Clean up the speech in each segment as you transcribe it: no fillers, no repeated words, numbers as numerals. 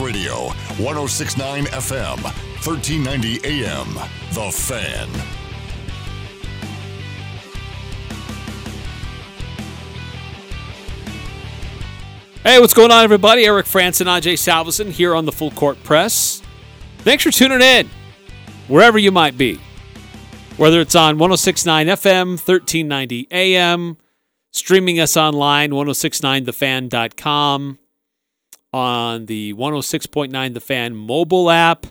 Talk Radio, 106.9 FM, 1390 AM, The Fan. Hey, what's going on, everybody? Eric Frandsen, Ajay Salvesen here on the Full Court Press. Thanks for tuning in, wherever you might be. Whether it's on 106.9 FM, 1390 AM, streaming us online, 106.9thefan.com, on the 106.9 The Fan mobile app,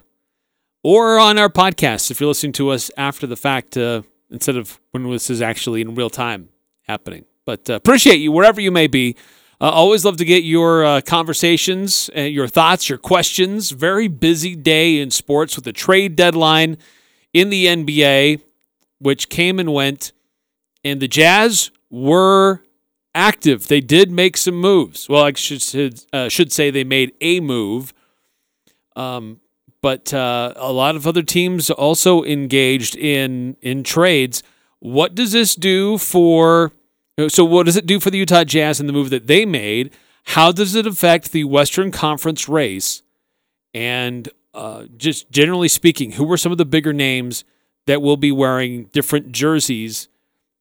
or on our podcast if you're listening to us after the fact instead of when this is actually in real time happening. But appreciate you wherever you may be. Always love to get your conversations, your thoughts, your questions. Very busy day in sports with the trade deadline in the NBA, which came and went, and the Jazz were active. They did make some moves. Well, I should say they made a move, but a lot of other teams also engaged in trades. What does this do for? So what does it do for the Utah Jazz and the move that they made? How does it affect the Western Conference race? And just generally speaking, who were some of the bigger names that will be wearing different jerseys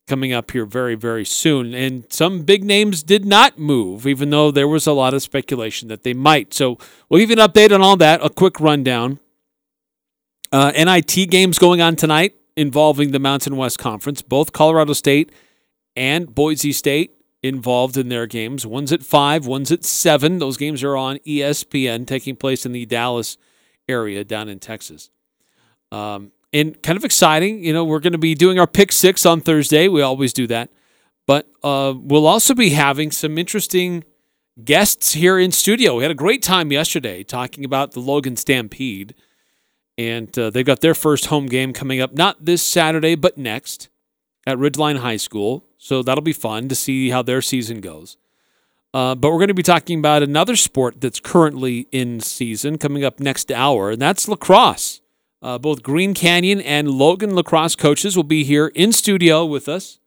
coming up here very, very soon? And some big names did not move, even though there was a lot of speculation that they might. So we'll give you an update on all that, a quick rundown. NIT games going on tonight involving the Mountain West Conference, both Colorado State and Boise State involved in their games. One's at 5, one's at 7. Those games are on ESPN, taking place in the Dallas area down in Texas. And kind of exciting, you know, we're going to be doing our Pick 6 on Thursday. We always do that. But we'll also be having some interesting guests here in studio. We had a great time yesterday talking about the Logan Stampede. And they've got their first home game coming up, not this Saturday, but next at Ridgeline High School. So that'll be fun to see how their season goes. But we're going to be talking about another sport that's currently in season coming up next hour, and that's lacrosse. Both Green Canyon and Logan Lacrosse coaches will be here in studio with us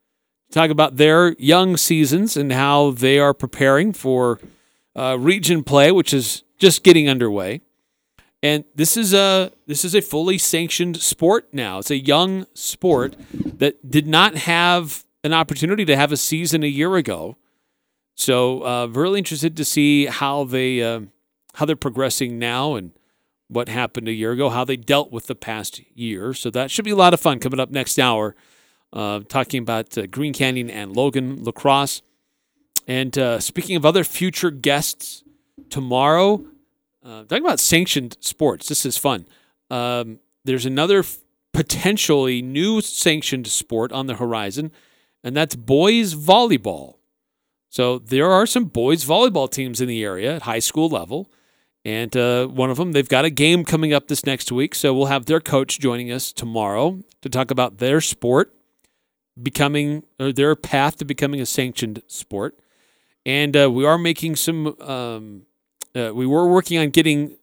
to talk about their young seasons and how they are preparing for region play, which is just getting underway. And this is a fully sanctioned sport now. It's a young sport that did not have an opportunity to have a season a year ago. So really interested to see how they're progressing now and what happened a year ago, how they dealt with the past year. So that should be a lot of fun coming up next hour, talking about Green Canyon and Logan Lacrosse. And speaking of other future guests, tomorrow, talking about sanctioned sports, this is fun. There's another potentially new sanctioned sport on the horizon, and that's boys volleyball. So there are some boys volleyball teams in the area at high school level, and one of them, they've got a game coming up this next week, so we'll have their coach joining us tomorrow to talk about their sport, their path to becoming a sanctioned sport. And we are making some, we were working on getting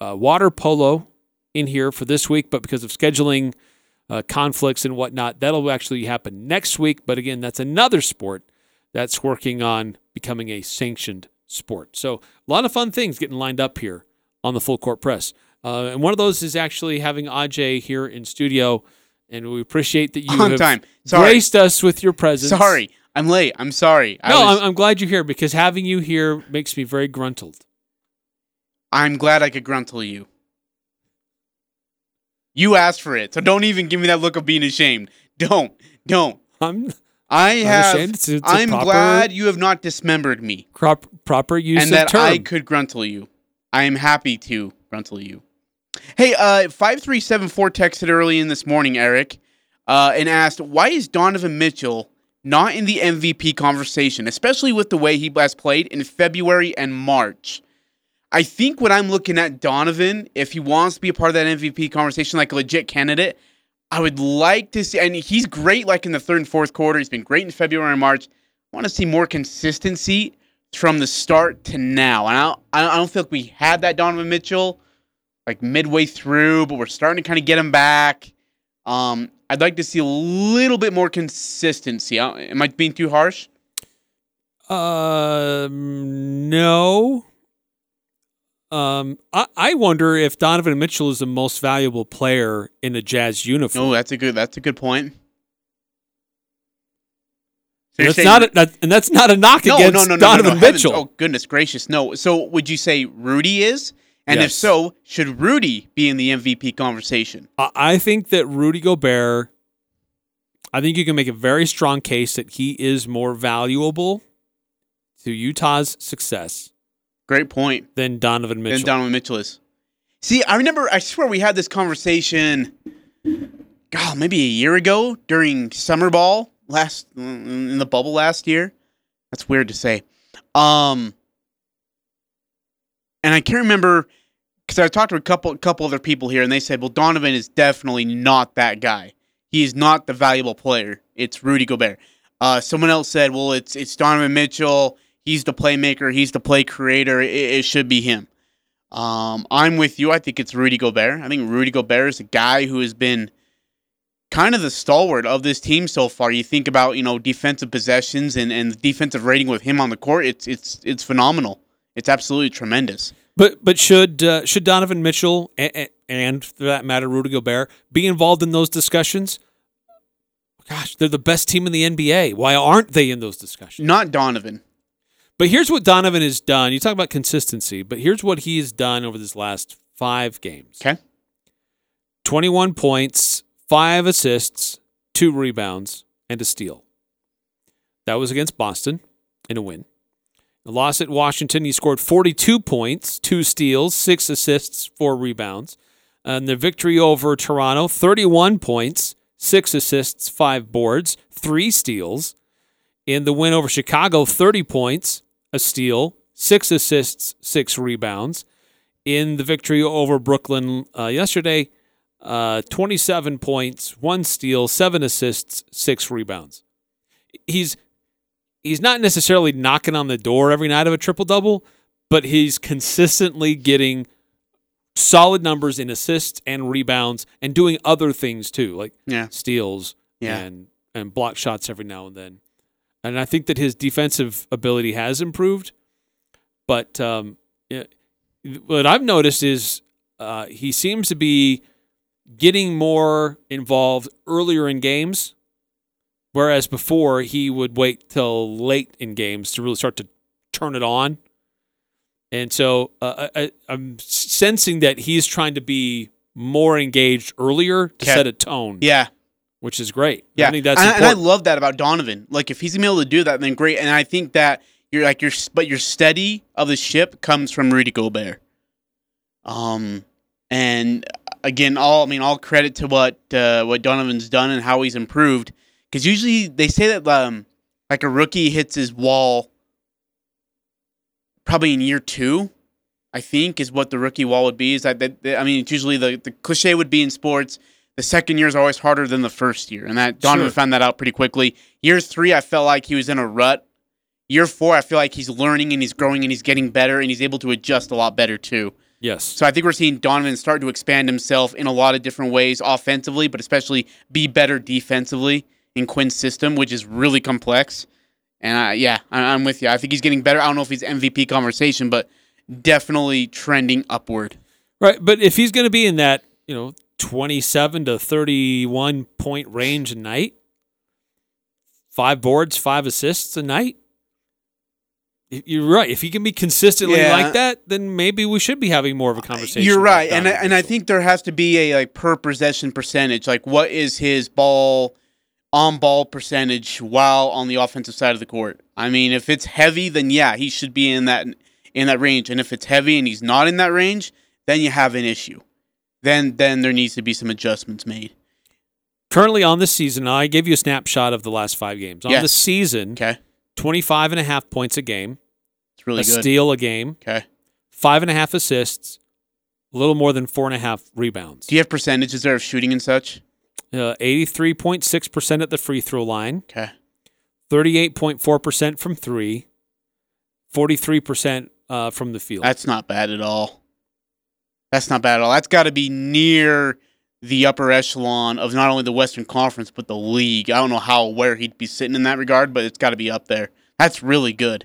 water polo in here for this week, but because of scheduling conflicts and whatnot, that'll actually happen next week. But again, that's another sport that's working on becoming a sanctioned sport. So a lot of fun things getting lined up here on the Full Court Press. And one of those is actually having Ajay here in studio, and we appreciate that you have graced us with your presence. Sorry, I'm late. I'm sorry. I'm glad you're here, because having you here makes me very gruntled. I'm glad I could gruntle you. You asked for it, so don't even give me that look of being ashamed. Don't. I'm glad you have not dismembered me. Proper use of term. And that I could gruntle you. I am happy to gruntle you. Hey, 5374 texted early in this morning, Eric, and asked, why is Donovan Mitchell not in the MVP conversation, especially with the way he has played in February and March? I think when I'm looking at Donovan, if he wants to be a part of that MVP conversation like a legit candidate, I would like to see, and he's great like in the third and fourth quarter. He's been great in February and March. I want to see more consistency from the start to now. And I don't feel like we had that Donovan Mitchell like midway through, but we're starting to kind of get him back. I'd like to see a little bit more consistency. Am I being too harsh? No. I wonder if Donovan Mitchell is the most valuable player in the Jazz uniform. Oh, that's a good point. So that's not that's not a knock against Donovan Mitchell. Oh, goodness gracious, no. So would you say Rudy is? And yes. If so, should Rudy be in the MVP conversation? I think that Rudy Gobert, I think you can make a very strong case that he is more valuable to Utah's success. Great point. Than Donovan Mitchell. Is. See, I swear we had this conversation, God, maybe a year ago during summer ball. In the bubble last year. That's weird to say. And I can't remember, because I talked to a couple other people here, and they said, well, Donovan is definitely not that guy. He is not the valuable player. It's Rudy Gobert. Someone else said, well, it's Donovan Mitchell. He's the playmaker. He's the play creator. It should be him. I'm with you. I think it's Rudy Gobert. I think Rudy Gobert is a guy who has been kind of the stalwart of this team so far. You think about, defensive possessions and the defensive rating with him on the court, it's phenomenal. It's absolutely tremendous. But should Donovan Mitchell and for that matter Rudy Gobert be involved in those discussions? Gosh, they're the best team in the NBA. Why aren't they in those discussions? Not Donovan. But here's what Donovan has done. You talk about consistency, but here's what he has done over this last 5 games. Okay. 21 points, 5 assists, 2 rebounds, and a steal. That was against Boston in a win. The loss at Washington, he scored 42 points, 2 steals, 6 assists, 4 rebounds. And the victory over Toronto, 31 points, 6 assists, 5 boards, 3 steals. In the win over Chicago, 30 points, a steal, 6 assists, 6 rebounds. In the victory over Brooklyn yesterday, 27 points, 1 steal, 7 assists, 6 rebounds. He's not necessarily knocking on the door every night of a triple-double, but he's consistently getting solid numbers in assists and rebounds and doing other things too, like steals and block shots every now and then. And I think that his defensive ability has improved, but what I've noticed is he seems to be getting more involved earlier in games, whereas before he would wait till late in games to really start to turn it on. And so I'm sensing that he's trying to be more engaged earlier to set a tone. Yeah. Which is great. Yeah. I think that's important. And I love that about Donovan. Like, if he's going to be able to do that, then great. And I think that your steady of the ship comes from Rudy Gobert. And again, all credit to what Donovan's done and how he's improved. Because usually they say that like a rookie hits his wall probably in year 2, I think, is what the rookie wall would be. Is that I mean, it's usually the cliche would be in sports, the second year is always harder than the first year, and that Donovan found that out pretty quickly. Year 3, I felt like he was in a rut. Year 4, I feel like he's learning and he's growing and he's getting better and he's able to adjust a lot better too. Yes. So I think we're seeing Donovan start to expand himself in a lot of different ways offensively, but especially be better defensively in Quinn's system, which is really complex. And I'm with you. I think he's getting better. I don't know if he's MVP conversation, but definitely trending upward. Right, but if he's going to be in that 27 to 31 point range a night, 5 boards, 5 assists a night, you're right. If he can be consistently like that, then maybe we should be having more of a conversation. You're right. And I think there has to be a per possession percentage. Like, what is his on ball percentage while on the offensive side of the court? I mean, if it's heavy, then he should be in that range. And if it's heavy and he's not in that range, then you have an issue. Then there needs to be some adjustments made. Currently on the season, I gave you a snapshot of the last 5 games. On the season, 25.5 points a game. It's really good. A steal a game. Okay. 5.5 assists. A little more than 4.5 rebounds. Do you have percentages there of shooting and such? 83.6% at the free throw line. Okay. 38.4% from 3. 43% from the field. That's not bad at all. That's got to be near the upper echelon of not only the Western Conference, but the league. I don't know where he'd be sitting in that regard, but it's got to be up there. That's really good.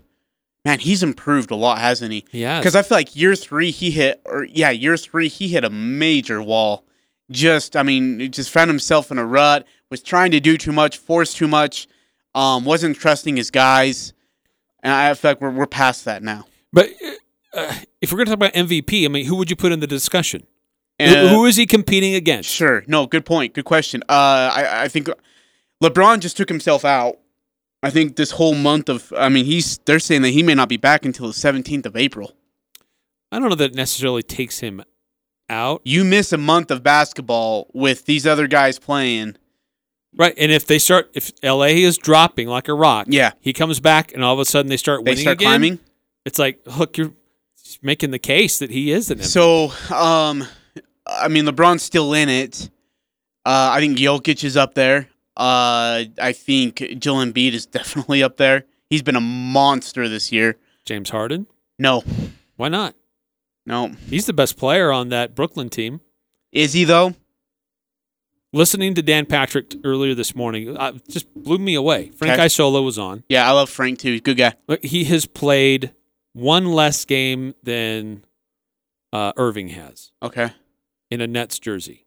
man, he's improved a lot, hasn't he? Yeah. Because I feel like year three, he hit a major wall. Just found himself in a rut, was trying to do too much, force too much, wasn't trusting his guys. And I feel like we're past that now. But if we're going to talk about MVP, I mean, who would you put in the discussion? Who is he competing against? Sure. No, good point. Good question. I think LeBron just took himself out. I think this whole month of, they're saying that he may not be back until the 17th of April. I don't know that it necessarily takes him out. You miss a month of basketball with these other guys playing. Right, and if L.A. is dropping like a rock, yeah, he comes back and all of a sudden they start winning again. Climbing. It's like, look, you're making the case that he is the MVP. So, LeBron's still in it. I think Jokic is up there. I think Joel Embiid is definitely up there. He's been a monster this year. James Harden? No. Why not? No. He's the best player on that Brooklyn team. Is he, though? Listening to Dan Patrick earlier this morning just blew me away. Frank Isola was on. Yeah, I love Frank, too. He's a good guy. He has played one less game than Irving has. Okay. In a Nets jersey.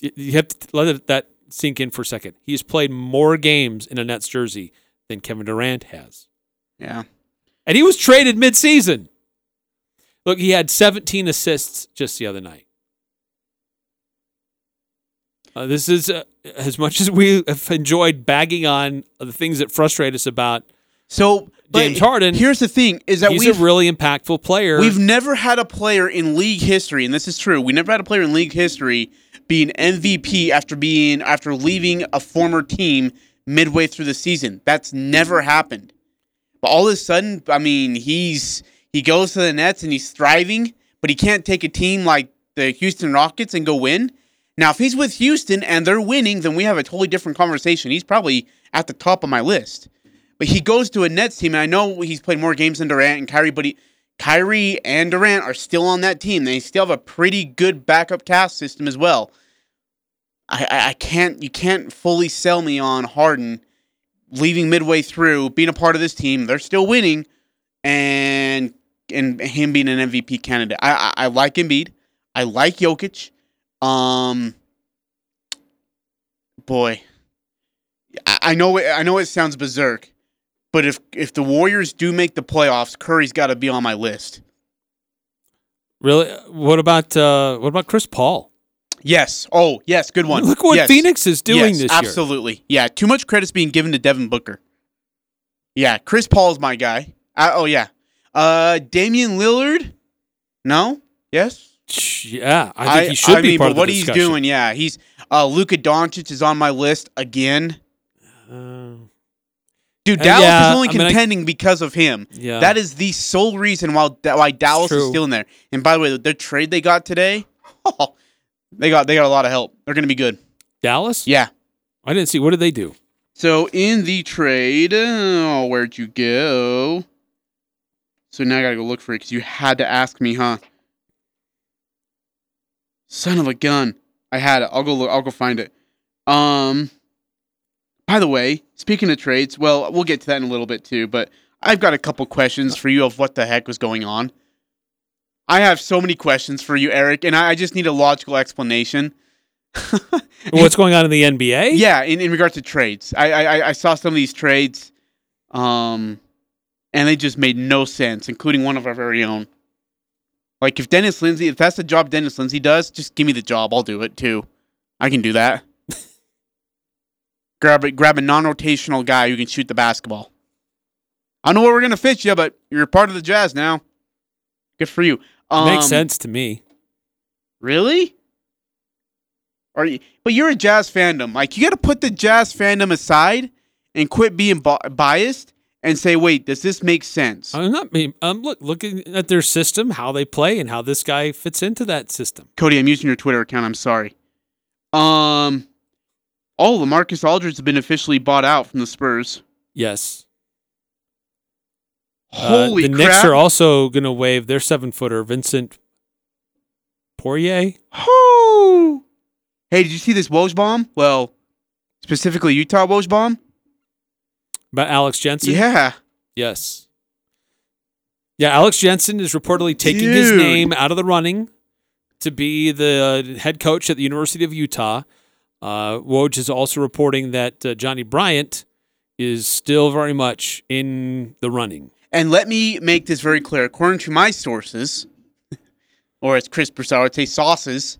You have to let that sink in for a second. He's played more games in a Nets jersey than Kevin Durant has. Yeah. And he was traded midseason. Look, he had 17 assists just the other night. This is, as much as we have enjoyed bagging on the things that frustrate us about James Harden. Here's the thing, is that he's a really impactful player. We've never had a player in league history, and this is true, we never had a player in league history be an MVP after leaving a former team midway through the season. That's never happened. But all of a sudden, he goes to the Nets and he's thriving, but he can't take a team like the Houston Rockets and go win. Now, if he's with Houston and they're winning, then we have a totally different conversation. He's probably at the top of my list. But he goes to a Nets team, and I know he's played more games than Durant and Kyrie, but Kyrie and Durant are still on that team. They still have a pretty good backup cast system as well. You can't fully sell me on Harden leaving midway through, being a part of this team. They're still winning, and him being an MVP candidate. I like Embiid. I like Jokic. I know it sounds berserk, but if the Warriors do make the playoffs, Curry's got to be on my list. Really? What about Chris Paul? Yes. Oh, yes. Good one. Look what Phoenix is doing this year. Absolutely. Yeah. Too much credit's being given to Devin Booker. Yeah. Chris Paul's my guy. Yeah. Damian Lillard? No? Yes? Yeah, I think he should be part of the discussion. But what he's doing, yeah. He's Luka Doncic is on my list again. Dude, Dallas is only contending because of him. Yeah. That is the sole reason why Dallas is still in there. And by the way, the trade they got today, they got a lot of help. They're going to be good. Dallas? Yeah. I didn't see. What did they do? So, in the trade, where'd you go? So, now I got to go look for it because you had to ask me, huh? Son of a gun. I had it. I'll go find it. By the way, speaking of trades, well, we'll get to that in a little bit too, but I've got a couple questions for you of what the heck was going on. I have so many questions for you, Eric, and I just need a logical explanation. What's going on in the NBA? Yeah, in regards to trades. I saw some of these trades, and they just made no sense, including one of our very own. Like, if that's the job Dennis Lindsay does, just give me the job. I'll do it, too. I can do that. Grab a non-rotational guy who can shoot the basketball. I know where we're going to fit you, but you're part of the Jazz now. Good for you. Makes sense to me. Really? But you're a Jazz fandom. Like, you got to put the Jazz fandom aside and quit being biased. And say, wait, does this make sense? I'm looking at their system, how they play, and how this guy fits into that system. Cody, I'm using your Twitter account. I'm sorry. LaMarcus Aldridge has been officially bought out from the Spurs. Yes. Holy crap. The Knicks are also going to waive their 7-footer, Vincent Poirier. Oh. Hey, did you see this Woj bomb? Well, specifically Utah Woj bomb. About Alex Jensen? Yeah. Yes. Yeah, Alex Jensen is reportedly taking his name out of the running to be the head coach at the University of Utah. Woj is also reporting that Johnny Bryant is still very much in the running. And let me make this very clear. According to my sources, or as Chris Broussard would say, sauces,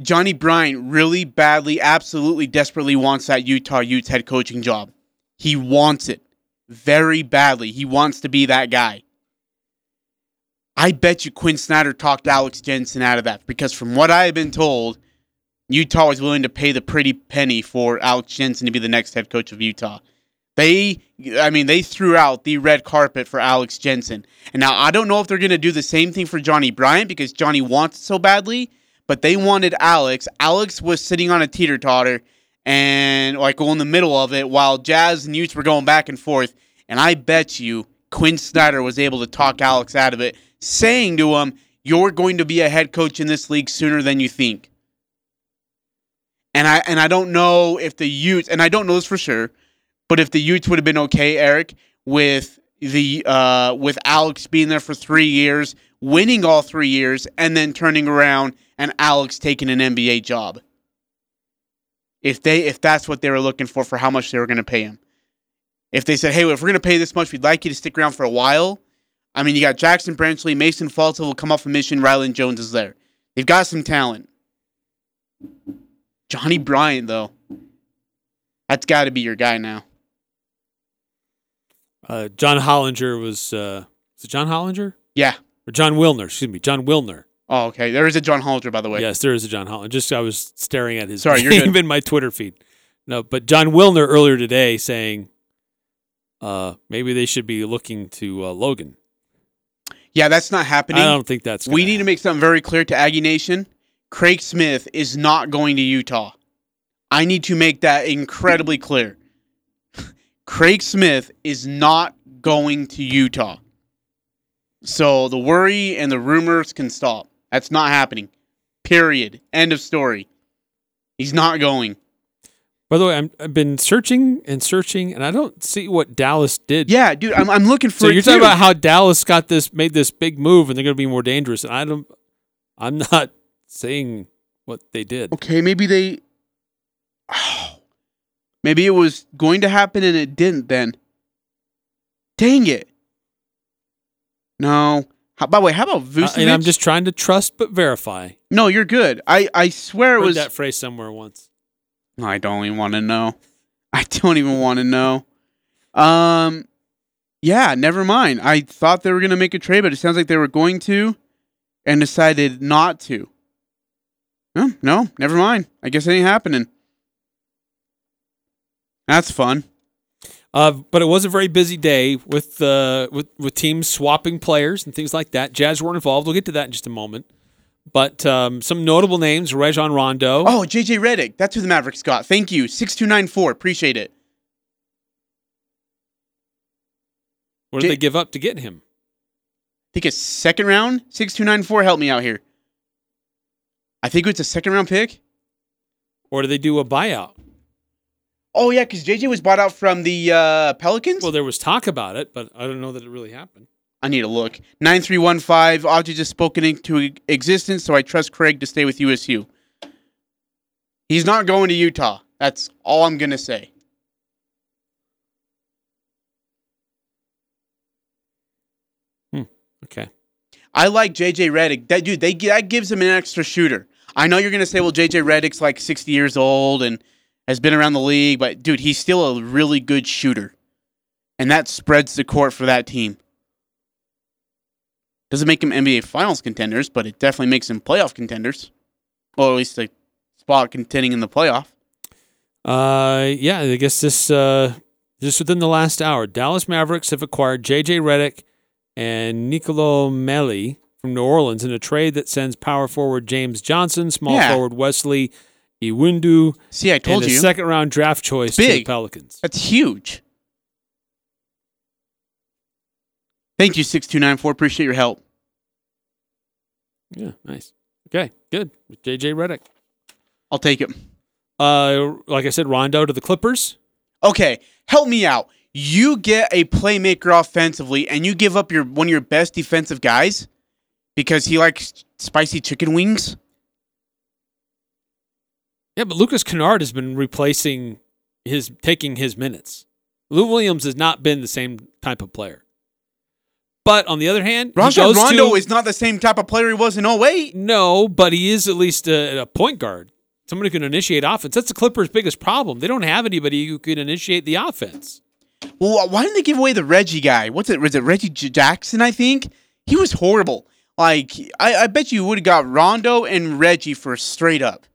Johnny Bryant really badly, absolutely desperately wants that Utah Utes head coaching job. He wants it very badly. He wants to be that guy. I bet you Quinn Snyder talked Alex Jensen out of that, because from what I have been told, Utah was willing to pay the pretty penny for Alex Jensen to be the next head coach of Utah. They threw out the red carpet for Alex Jensen. And now I don't know if they're going to do the same thing for Johnny Bryant, because Johnny wants it so badly, but they wanted Alex. Alex was sitting on a teeter-totter and like in the middle of it while Jazz and Utes were going back and forth. And I bet you Quinn Snyder was able to talk Alex out of it, saying to him, you're going to be a head coach in this league sooner than you think. And I don't know if the Utes, and I don't know this for sure, but if the Utes would have been okay, Eric, with the with Alex being there for 3 years, winning all 3 years, and then turning around and Alex taking an NBA job. If that's what they were looking for how much they were going to pay him. If they said, hey, if we're going to pay this much, we'd like you to stick around for a while. I mean, you got Jackson Branchley, Mason Falta will come off a mission, Ryland Jones is there. They've got some talent. Johnny Bryant, though, that's got to be your guy now. John Hollinger was it John Hollinger? Yeah. Or John Wilner, excuse me, John Wilner. Oh, okay. There is a John Hollinger, by the way. Yes, there is a John Hollinger. Just I was staring at his name in my Twitter feed. No, but John Wilner earlier today saying maybe they should be looking to Logan. Yeah, that's not happening. I don't think that's going to happen. We need to make something very clear to Aggie Nation. Craig Smith is not going to Utah. I need to make that incredibly clear. Craig Smith is not going to Utah. So the worry and the rumors can stop. That's not happening. Period. End of story. He's not going. By the way, I've been searching, and I don't see what Dallas did. Yeah, dude, I'm looking for. So you're talking about how Dallas made this big move, and they're going to be more dangerous. And I'm not saying what they did. Okay, maybe they. Oh, maybe it was going to happen, and it didn't. Then, dang it. No. By the way, how about Vucevic? And I'm just trying to trust but verify. No, you're good. I swear I heard that phrase somewhere once. I don't even want to know. I don't even want to know. Yeah, never mind. I thought they were going to make a trade, but it sounds like they were going to and decided not to. No, never mind. I guess it ain't happening. That's fun. But it was a very busy day with teams swapping players and things like that. Jazz weren't involved. We'll get to that in just a moment. But some notable names, Rajon Rondo. Oh, J.J. Redick. That's who the Mavericks got. Thank you. 6-2-9-4. Appreciate it. What did they give up to get him? I think it's second round. 6-2-9-4. Help me out here. I think it's a second round pick. Or do they do a buyout? Oh, yeah, because JJ was bought out from the Pelicans? Well, there was talk about it, but I don't know that it really happened. I need to look. 9315, Ajay just spoken into existence, so I trust Craig to stay with USU. He's not going to Utah. That's all I'm going to say. Okay. I like J.J. Redick. That gives him an extra shooter. I know you're going to say, well, J.J. Redick's like 60 years old and has been around the league, but, dude, he's still a really good shooter. And that spreads the court for that team. Doesn't make him NBA Finals contenders, but it definitely makes him playoff contenders. Or at least a spot contending in the playoff. Yeah, I guess this just within the last hour, Dallas Mavericks have acquired J.J. Redick and Nicolo Melli from New Orleans in a trade that sends power forward James Johnson, small forward Wesley Iwundu, and a second-round draft choice to the Pelicans. That's huge. Thank you, 6294. Appreciate your help. Yeah, nice. Okay, good. With J.J. Redick. I'll take him. Like I said, Rondo to the Clippers. Okay, help me out. you get a playmaker offensively and you give up your one of your best defensive guys because he likes spicy chicken wings. Yeah, but Lucas Kennard has been replacing his taking his minutes. Lou Williams has not been the same type of player. But on the other hand, Rajon Rondo is not the same type of player he was in 08. No, but he is at least a point guard. Somebody who can initiate offense. That's the Clippers' biggest problem. They don't have anybody who can initiate the offense. Well, why didn't they give away the Reggie guy? What's it? Was it Reggie Jackson, I think? He was horrible. Like, I bet you would have got Rondo and Reggie for straight up.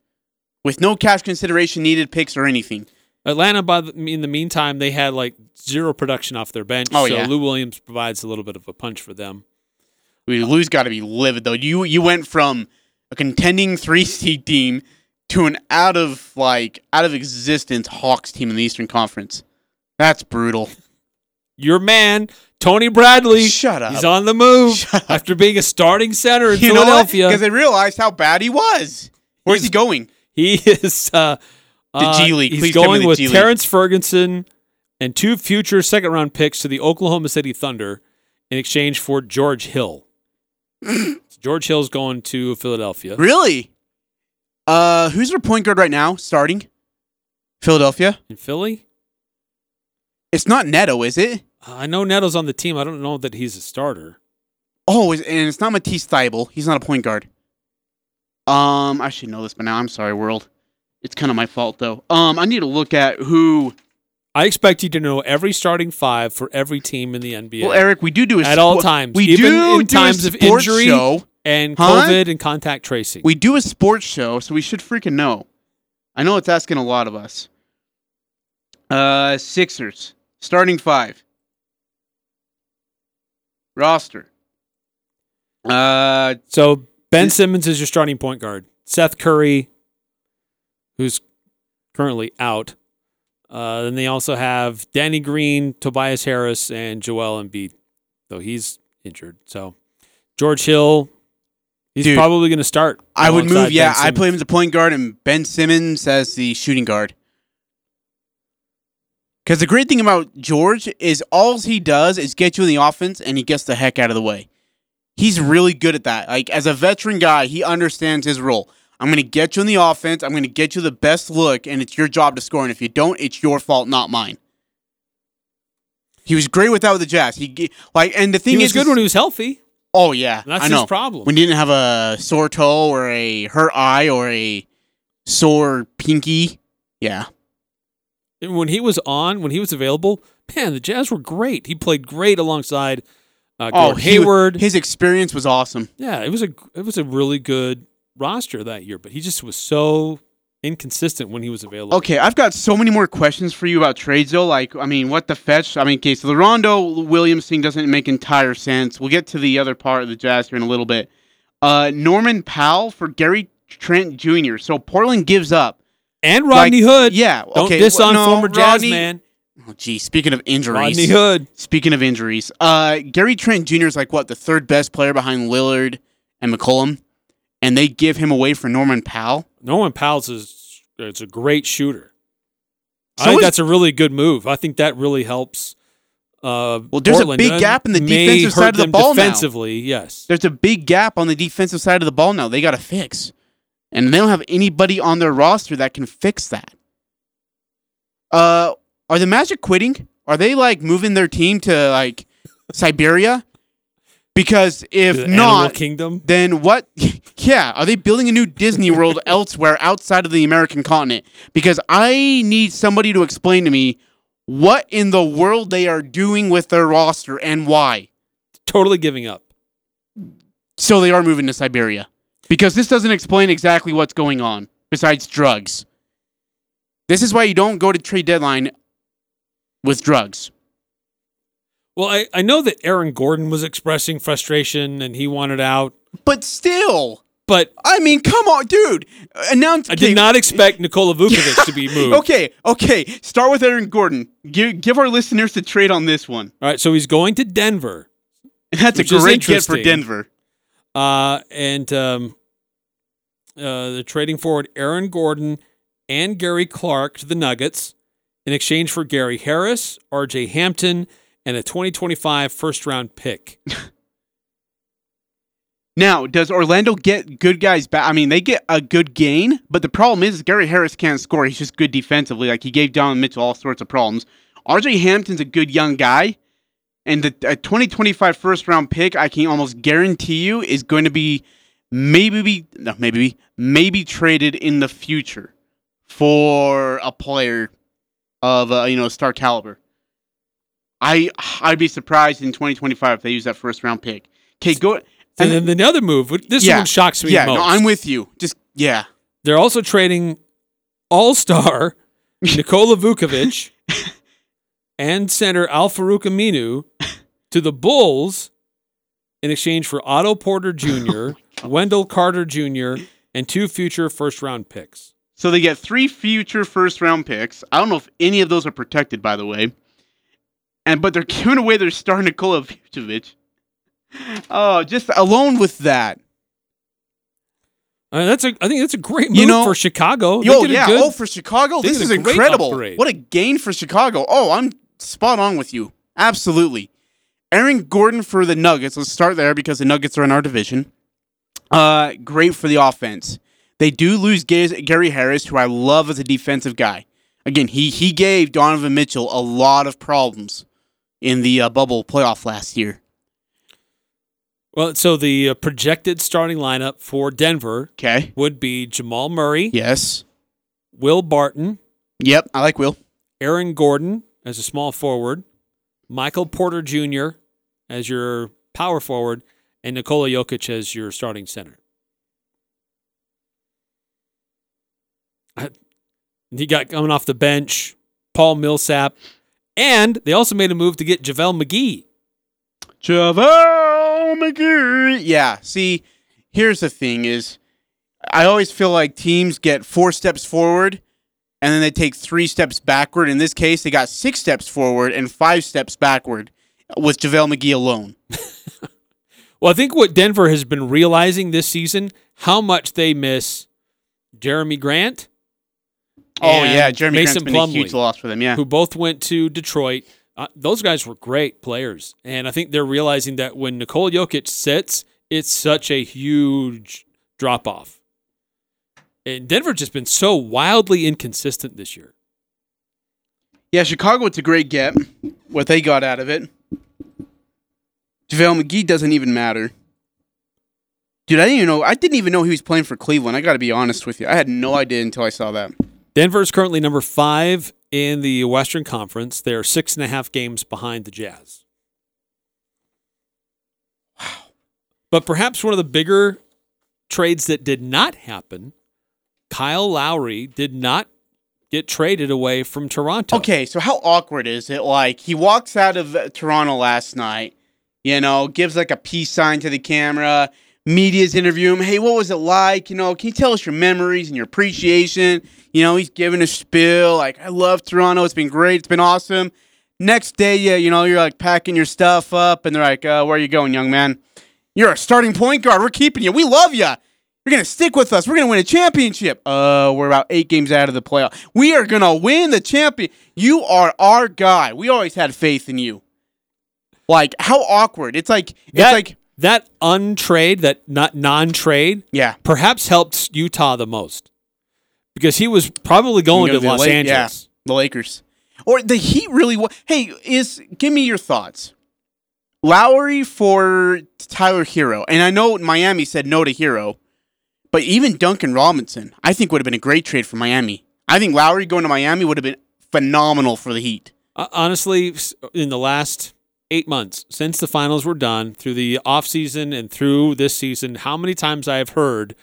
With no cash consideration needed, picks, or anything. Atlanta, in the meantime, they had like zero production off their bench. Oh, so yeah. Lou Williams provides a little bit of a punch for them. Lou's got to be livid, though. You went from a contending 3-seed team to an out of existence Hawks team in the Eastern Conference. That's brutal. Your man, Tony Bradley. Shut up. He's on the move after being a starting center in Philadelphia. Because they realized how bad he was. Where's he going? He is the G League. He's going with Terrence Ferguson and 2 future second-round picks to the Oklahoma City Thunder in exchange for George Hill. George Hill's going to Philadelphia. Really? Who's their point guard right now starting? Philadelphia? In Philly? It's not Neto, is it? I know Neto's on the team. I don't know that he's a starter. Oh, and it's not Matisse Thybulle. He's not a point guard. I should know this, but now I'm sorry, world. It's kind of my fault, though. I need to look at who. I expect you to know every starting 5 for every team in the NBA. Well, Eric, we do a at all times. We even do in times of injury show. And COVID and contact tracing. We do a sports show, so we should freaking know. I know it's asking a lot of us. Sixers starting 5 roster. So. Ben Simmons is your starting point guard. Seth Curry, who's currently out. Then they also have Danny Green, Tobias Harris, and Joel Embiid, though he's injured. So George Hill, he's probably going to start. I would move, yeah. I play him as a point guard and Ben Simmons as the shooting guard. Because the great thing about George is all he does is get you in the offense and he gets the heck out of the way. He's really good at that. Like, as a veteran guy, he understands his role. I'm going to get you in the offense. I'm going to get you the best look, and it's your job to score. And if you don't, it's your fault, not mine. He was great with that with the Jazz. He was good when he was healthy. Oh, yeah. And that's his problem. When he didn't have a sore toe or a hurt eye or a sore pinky. Yeah. And when he was available, man, the Jazz were great. He played great alongside Hayward. His experience was awesome. Yeah, it was a really good roster that year, but he just was so inconsistent when he was available. Okay, I've got so many more questions for you about trades, though. Like, I mean, what the fetch? I mean, okay, so the Rondo Williams thing doesn't make entire sense. We'll get to the other part of the Jazz here in a little bit. Norman Powell for Gary Trent Jr. So Portland gives up. And Rodney Hood. Yeah. Okay. Don't diss on former Jazz man. Oh, gee, speaking of injuries. Rodney Hood. Speaking of injuries. Gary Trent Jr. is the third best player behind Lillard and McCollum, and they give him away for Norman Powell? Norman Powell's a great shooter. I think that's a really good move. I think that really helps there's Portland. A big gap in the defensive side of the ball defensively, now. Yes. There's a big gap on the defensive side of the ball now. They got to fix. And they don't have anybody on their roster that can fix that. Are the Magic quitting? Are they moving their team to Siberia? Because if the not, kingdom? Then what? Yeah, are they building a new Disney World elsewhere outside of the American continent? Because I need somebody to explain to me what in the world they are doing with their roster and why. Totally giving up. So they are moving to Siberia. Because this doesn't explain exactly what's going on besides drugs. This is why you don't go to trade deadline with drugs. Well, I know that Aaron Gordon was expressing frustration and he wanted out. But still. But I mean, come on, dude. Announce. I did not expect Nikola Vucevic to be moved. Okay. Start with Aaron Gordon. Give our listeners the trade on this one. All right, so he's going to Denver. And that's a great get for Denver. They're trading forward Aaron Gordon and Gary Clark to the Nuggets. in exchange for Gary Harris, R.J. Hampton, and a 2025 first-round pick. Now, does Orlando get good guys back? I mean, they get a good gain, but the problem is Gary Harris can't score. He's just good defensively. Like, he gave Donovan Mitchell all sorts of problems. R.J. Hampton's a good young guy, and the 2025 first-round pick, I can almost guarantee you, is going to be maybe traded in the future for a player of star caliber. I'd be surprised in 2025 if they use that first round pick. Okay, go. And then the other move. This one shocks me most. Yeah, no, I'm with you. They're also trading all-star Nikola Vukovic and center Al-Farouq Aminu to the Bulls in exchange for Otto Porter Jr., Wendell Carter Jr., and two future first-round picks. So they get three future first-round picks. I don't know if any of those are protected, by the way. But they're giving away their star Nikola Vucevic. Oh, just alone with that. I think that's a great move for Chicago. For Chicago, this is incredible. Upgrade. What a gain for Chicago. Oh, I'm spot on with you. Absolutely. Aaron Gordon for the Nuggets. Let's start there because the Nuggets are in our division. Great for the offense. They do lose Gary Harris, who I love as a defensive guy. Again, he gave Donovan Mitchell a lot of problems in the bubble playoff last year. Well, so the projected starting lineup for Denver would be Jamal Murray. Yes. Will Barton. Yep, I like Will. Aaron Gordon as a small forward. Michael Porter Jr. as your power forward, and Nikola Jokic as your starting center. You got coming off the bench, Paul Millsap, and they also made a move to get JaVale McGee. Yeah, see, here's the thing is I always feel like teams get 4 steps forward, and then they take 3 steps backward. In this case, they got 6 steps forward and 5 steps backward with JaVale McGee alone. Well, I think what Denver has been realizing this season, how much they miss Jeremy Grant. Oh, yeah, Jeremy Mason Grant's been Plumlee, a huge loss for them, yeah. Who both went to Detroit. Those guys were great players, and I think they're realizing that when Nikola Jokic sits, it's such a huge drop-off. And Denver's just been so wildly inconsistent this year. Yeah, Chicago, it's a great get, what they got out of it. JaVale McGee doesn't even matter. Dude, I didn't even know he was playing for Cleveland. I got to be honest with you. I had no idea until I saw that. Denver's currently number 5 in the Western Conference. They're 6.5 games behind the Jazz. Wow. But perhaps one of the bigger trades that did not happen, Kyle Lowry did not get traded away from Toronto. Okay, so how awkward is it? Like, he walks out of Toronto last night, gives like a peace sign to the camera. Media's interview him. Hey, what was it like? Can you tell us your memories and your appreciation? He's giving a spiel. Like, I love Toronto. It's been great. It's been awesome. Next day, you're like packing your stuff up, and they're like, where are you going, young man? You're a starting point guard. We're keeping you. We love you. You're going to stick with us. We're going to win a championship. We're about 8 games out of the playoff. We are going to win the champion. You are our guy. We always had faith in you. Like, how awkward. That untrade, that not non-trade, perhaps helped Utah the most. Because he was probably going to Los Angeles. Yeah, the Lakers. Or the Heat really was. Hey, give me your thoughts. Lowry for Tyler Hero. And I know Miami said no to Hero. But even Duncan Robinson, I think, would have been a great trade for Miami. I think Lowry going to Miami would have been phenomenal for the Heat. Honestly, in the last 8 months, since the finals were done, through the offseason and through this season, how many times I have heard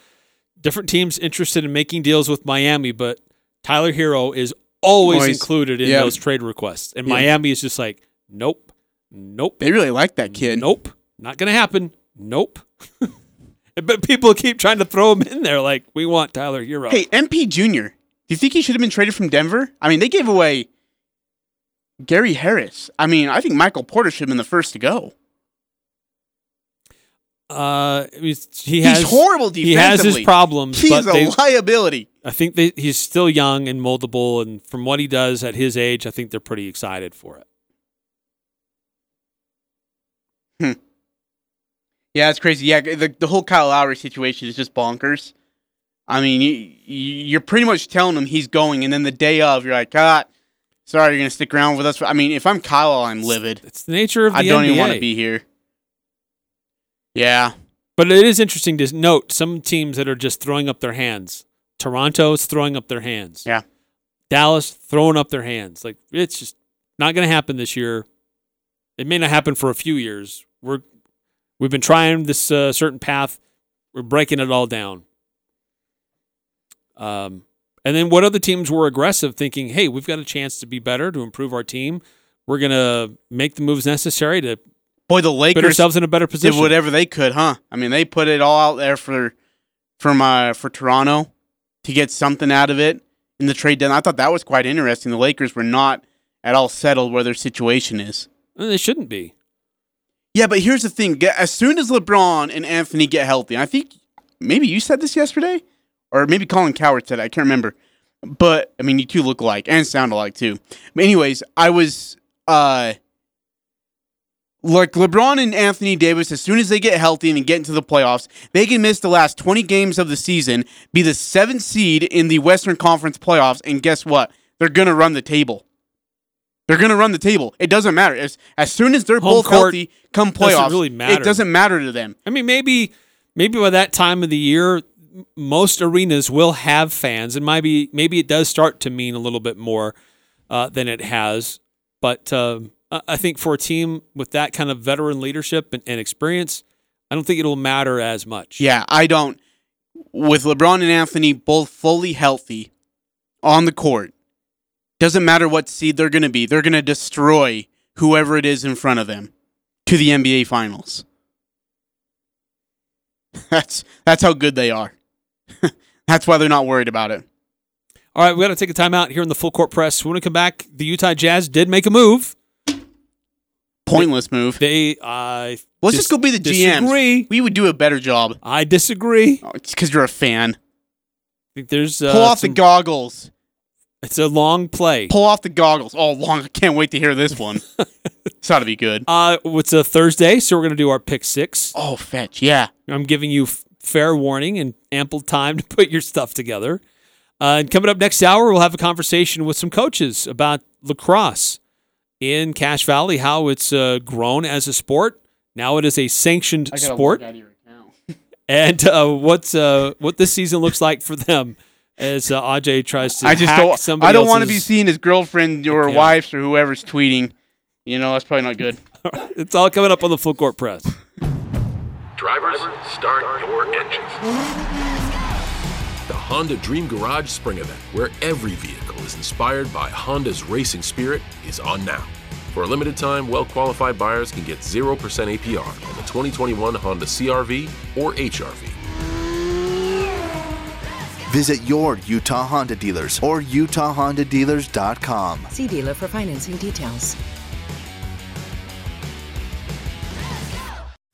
different teams interested in making deals with Miami, but Tyler Hero is always included in those trade requests. And Miami is just like, nope. They really like that kid. Nope. Not going to happen. Nope. But people keep trying to throw him in there like, we want Tyler Hero. Hey, MP Jr., do you think he should have been traded from Denver? I mean, they gave away Gary Harris. I mean, I think Michael Porter should have been the first to go. He's horrible defensively. He has his problems. He's a liability. I think he's still young and moldable, and from what he does at his age, I think they're pretty excited for it. Yeah, it's crazy. Yeah, the whole Kyle Lowry situation is just bonkers. I mean, you're pretty much telling him he's going, and then the day of, you're like, sorry, you're going to stick around with us. I mean, if I'm Kyle, I'm livid. It's the nature of the NBA. I don't even want to be here. Yeah. But it is interesting to note some teams that are just throwing up their hands. Toronto's throwing up their hands. Yeah. Dallas throwing up their hands. Like, it's just not going to happen this year. It may not happen for a few years. We've been trying this certain path. We're breaking it all down. And then what other teams were aggressive, thinking, hey, we've got a chance to be better, to improve our team. We're going to make the moves necessary to the Lakers put ourselves in a better position. Did whatever they could, huh? I mean, they put it all out there for Toronto to get something out of it in the trade deadline. I thought that was quite interesting. The Lakers were not at all settled where their situation is. And they shouldn't be. Yeah, but here's the thing. As soon as LeBron and Anthony get healthy, and I think maybe you said this yesterday, or maybe Colin Cowherd said it, I can't remember. But, I mean, you two look alike and sound alike, too. But anyways, I was, like, LeBron and Anthony Davis, as soon as they get healthy and get into the playoffs, they can miss the last 20 games of the season, be the 7th seed in the Western Conference playoffs, and guess what? They're going to run the table. They're going to run the table. It doesn't matter. As soon as they're both healthy, come playoffs, really it doesn't matter to them. I mean, maybe by that time of the year, most arenas will have fans, and maybe it does start to mean a little bit more than it has. But I think for a team with that kind of veteran leadership and experience, I don't think it'll matter as much. Yeah, I don't. With LeBron and Anthony both fully healthy on the court, doesn't matter what seed they're going to be. They're going to destroy whoever it is in front of them to the NBA Finals. That's how good they are. That's why they're not worried about it. All right, we got to take a timeout here in the Full Court Press. When we come back, the Utah Jazz did make a move. Pointless move. They let's just go be the GMs. We would do a better job. I disagree. Oh, it's because you're a fan. I think there's pull off the goggles. It's a long play. Pull off the goggles. Oh, long. I can't wait to hear this one. It's ought to be good. It's a Thursday, so we're going to do our pick six. Oh, fetch. Yeah. I'm giving you fair warning and ample time to put your stuff together. And coming up next hour, we'll have a conversation with some coaches about lacrosse in Cache Valley, how it's grown as a sport. Now it is a sanctioned sport. I got to look out of here now. And what this season looks like for them. As Ajay tries to hack somebody else's. I don't want to be seeing his girlfriend or wives or whoever's tweeting. You know, that's probably not good. It's all coming up on the Full Court Press. Drivers, start your engines. The Honda Dream Garage Spring Event, where every vehicle is inspired by Honda's racing spirit, is on now. For a limited time, well-qualified buyers can get 0% APR on the 2021 Honda CR-V or HR-V. Visit your Utah Honda dealers or utahhondadealers.com. See dealer for financing details.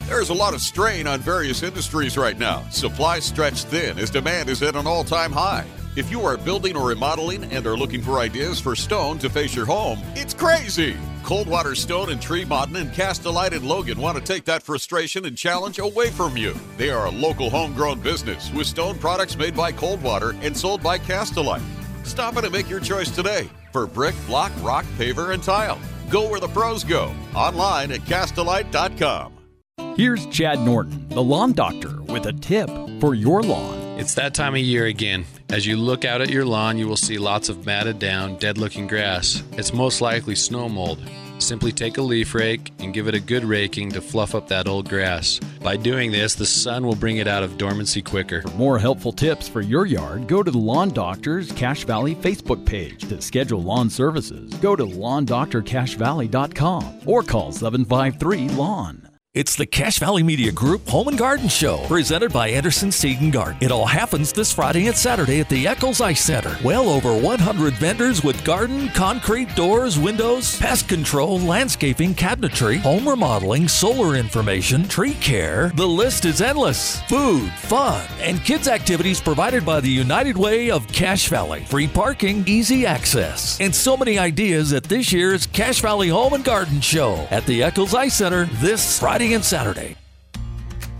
There's a lot of strain on various industries right now. Supply stretched thin as demand is at an all-time high. If you are building or remodeling and are looking for ideas for stone to face your home, it's crazy. Coldwater Stone and Tree Modern and Castellite and Logan want to take that frustration and challenge away from you. They are a local homegrown business with stone products made by Coldwater and sold by Castellite. Stop in and make your choice today for brick, block, rock, paver, and tile. Go where the pros go. Online at Castellite.com. Here's Chad Norton, the lawn doctor, with a tip for your lawn. It's that time of year again. As you look out at your lawn, you will see lots of matted down, dead-looking grass. It's most likely snow mold. Simply take a leaf rake and give it a good raking to fluff up that old grass. By doing this, the sun will bring it out of dormancy quicker. For more helpful tips for your yard, go to the Lawn Doctor's Cache Valley Facebook page. To schedule lawn services, go to lawndoctorcachevalley.com or call 753-LAWN. It's the Cache Valley Media Group Home and Garden Show, presented by Anderson Seed and Garden. It all happens this Friday and Saturday at the Eccles Ice Center. Well over 100 vendors with garden, concrete, doors, windows, pest control, landscaping, cabinetry, home remodeling, solar information, tree care. The list is endless. Food, fun, and kids activities provided by the United Way of Cache Valley. Free parking, easy access, and so many ideas at this year's Cache Valley Home and Garden Show at the Eccles Ice Center this Friday and Saturday.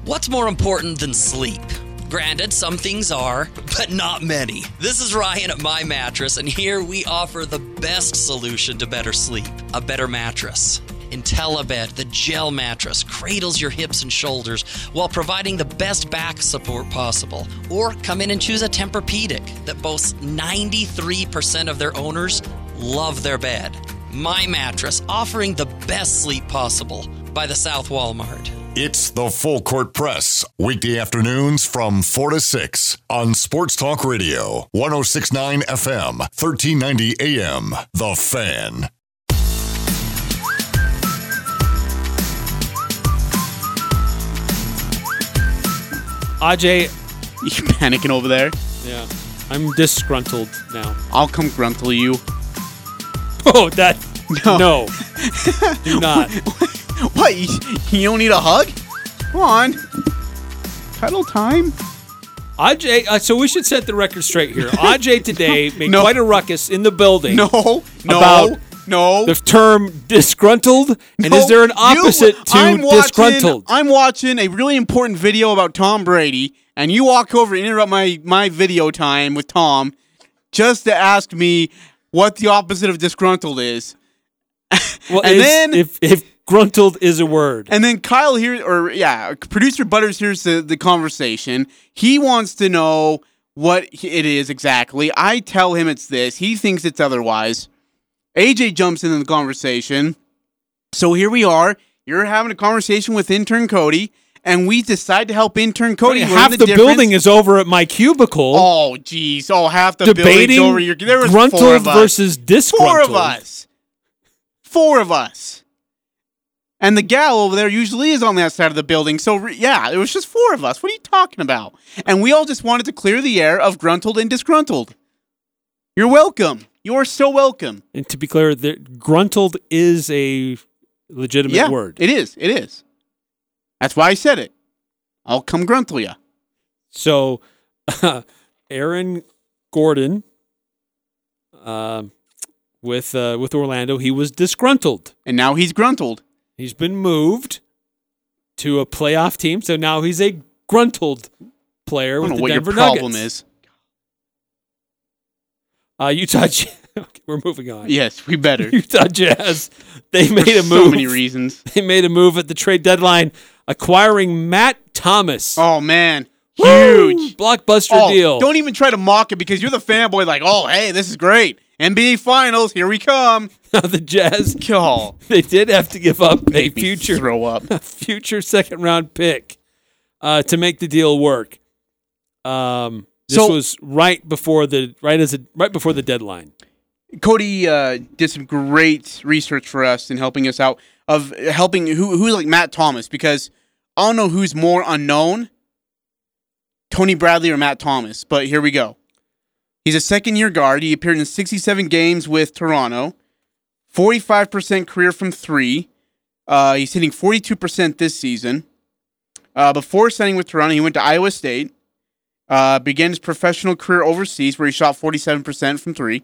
What's more important than sleep? Granted, some things are, but not many. This is Ryan at My Mattress, and here we offer the best solution to better sleep, a better mattress. IntelliBed, the gel mattress, cradles your hips and shoulders while providing the best back support possible. Or come in and choose a Tempur-Pedic that boasts 93% of their owners love their bed. My Mattress, offering the best sleep possible. By the South Walmart. It's the Full Court Press, weekday afternoons from 4 to 6 on Sports Talk Radio, 106.9 FM, 1390 AM, The Fan. Ajay, you panicking over there? Yeah, I'm disgruntled now. I'll come gruntle you. Oh, that... No. Do not. What? You don't need a hug? Come on. Cuddle time. Ajay, so we should set the record straight here. Ajay today made quite a ruckus in the building. About the term disgruntled. And is there an opposite disgruntled? I'm watching a really important video about Tom Brady, and you walk over and interrupt my video time with Tom just to ask me what the opposite of disgruntled is. Well, and then if gruntled is a word. And then Kyle here, producer Butters hears the conversation. He wants to know what it is exactly. I tell him it's this. He thinks it's otherwise. AJ jumps into the conversation. So here we are. You're having a conversation with intern Cody, and we decide to help intern Cody. Half the building is over at my cubicle. Oh, geez. Oh, half the building's over your... There was gruntled 4 of us. Versus disgruntled. 4 of us. And the gal over there usually is on that side of the building. So, yeah, it was just 4 of us. What are you talking about? And we all just wanted to clear the air of gruntled and disgruntled. You're welcome. You're so welcome. And to be clear, gruntled is a legitimate word. It is. It is. That's why I said it. I'll come gruntle ya. So, Aaron Gordon... with Orlando, he was disgruntled. And now he's gruntled. He's been moved to a playoff team, so now he's a gruntled player with the Denver Nuggets. I don't know what your problem is. Utah Jazz. Okay, we're moving on. Yes, we better. Utah Jazz, they made a move. So many reasons. They made a move at the trade deadline, acquiring Matt Thomas. Oh, man. Huge. Woo! Blockbuster deal. Don't even try to mock it because you're the fanboy like, oh, hey, this is great. NBA Finals, here we come. The Jazz, they did have to give up a future second-round pick to make the deal work. This was right before the deadline. Cody did some great research for us in helping us out of helping who's like Matt Thomas, because I don't know who's more unknown, Tony Bradley or Matt Thomas. But here we go. He's a second-year guard. He appeared in 67 games with Toronto, 45% career from 3. He's hitting 42% this season. Before signing with Toronto, he went to Iowa State, began his professional career overseas where he shot 47% from 3,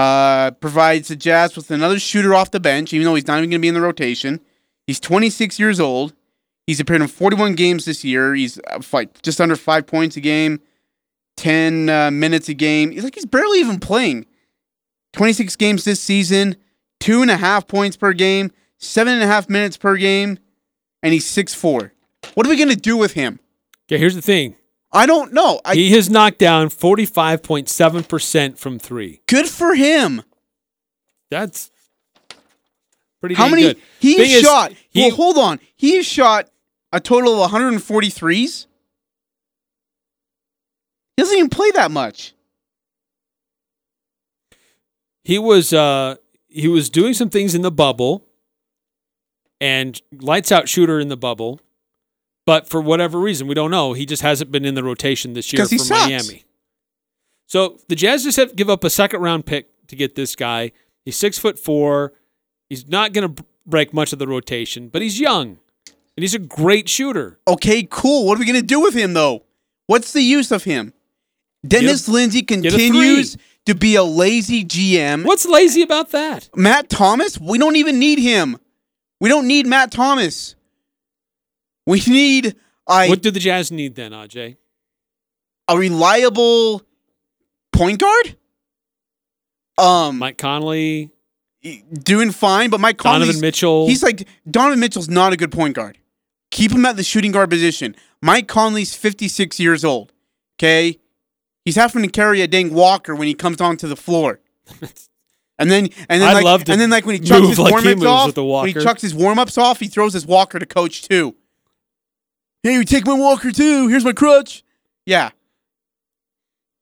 provides the Jazz with another shooter off the bench, even though he's not even going to be in the rotation. He's 26 years old. He's appeared in 41 games this year. He's just under 5 points a game. 10 minutes a game. He's barely even playing. 26 games this season, 2.5 points per game, 7.5 minutes per game, and he's 6'4". What are we going to do with him? Okay, here's the thing. I don't know. He has knocked down 45.7% from 3. Good for him. That's pretty good. He shot a total of 140 threes. He doesn't even play that much. He was doing some things in the bubble, and lights out shooter in the bubble. But for whatever reason, we don't know. He just hasn't been in the rotation this year for Miami. So the Jazz just have to give up a second-round pick to get this guy. He's 6'4". He's not going to break much of the rotation, but he's young, and he's a great shooter. Okay, cool. What are we going to do with him, though? What's the use of him? Dennis Lindsay continues to be a lazy GM. What's lazy about that? Matt Thomas? We don't even need him. We don't need Matt Thomas. We need... What do the Jazz need then, Ajay? A reliable point guard? Mike Conley? Doing fine, but Mike Conley... Donovan Mitchell? He's like... Donovan Mitchell's not a good point guard. Keep him at the shooting guard position. Mike Conley's 56 years old, okay? He's having to carry a dang walker when he comes onto the floor. And then when he chucks his warm-ups off, he throws his walker to coach too. Hey, you take my walker too. Here's my crutch. Yeah.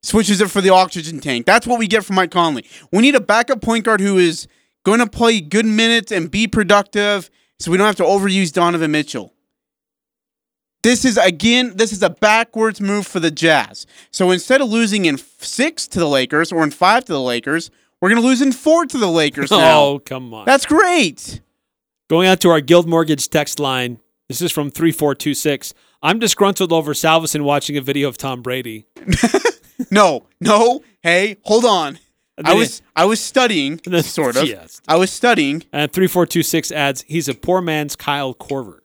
Switches it for the oxygen tank. That's what we get from Mike Conley. We need a backup point guard who is going to play good minutes and be productive so we don't have to overuse Donovan Mitchell. This is a backwards move for the Jazz. So instead of losing in 6 to the Lakers or in 5 to the Lakers, we're going to lose in 4 to the Lakers now. Oh, come on. That's great. Going out to our Guild Mortgage text line. This is from 3426. I'm disgruntled over Salvesen watching a video of Tom Brady. No. Hey, hold on. I was studying, sort of. Yes. I was studying. And 3426 adds, he's a poor man's Kyle Korver.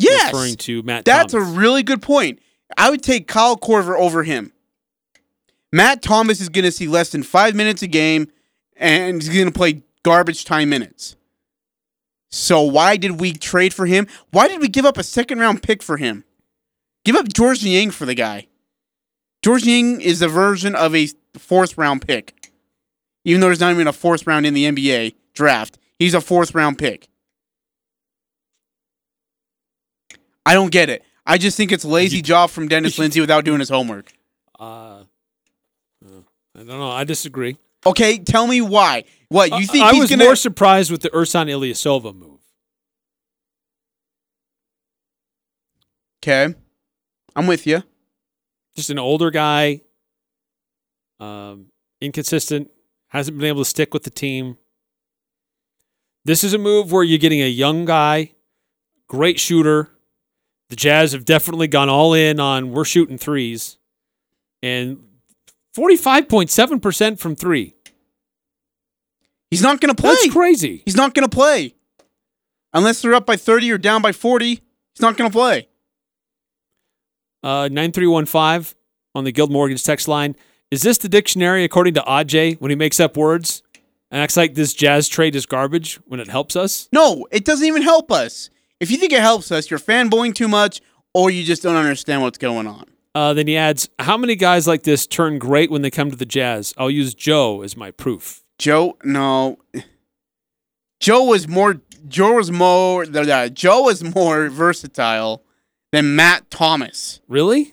Yes, referring to Matt Thomas. That's a really good point. I would take Kyle Korver over him. Matt Thomas is going to see less than 5 minutes a game, and he's going to play garbage time minutes. So why did we trade for him? Why did we give up a second-round pick for him? Give up George Niang for the guy. George Niang is a version of a fourth-round pick. Even though there's not even a fourth round in the NBA draft, he's a fourth-round pick. I don't get it. I just think it's a lazy job from Dennis Lindsay without doing his homework. I don't know. I disagree. Okay, tell me why. What you think? I was more surprised with the Ersan Ilyasova move. Okay, I'm with you. Just an older guy, inconsistent, hasn't been able to stick with the team. This is a move where you're getting a young guy, great shooter. The Jazz have definitely gone all in on we're shooting threes, and 45.7% from three. He's not going to play. That's crazy. He's not going to play. Unless they're up by 30 or down by 40, he's not going to play. 9315 on the Guild Mortgage text line. Is this the dictionary according to Ajay when he makes up words and acts like this Jazz trade is garbage when it helps us? No, it doesn't even help us. If you think it helps us, you're fanboying too much, or you just don't understand what's going on. Then he adds, how many guys like this turn great when they come to the Jazz? I'll use Joe as my proof. Joe? No. Joe was more versatile than Matt Thomas. Really?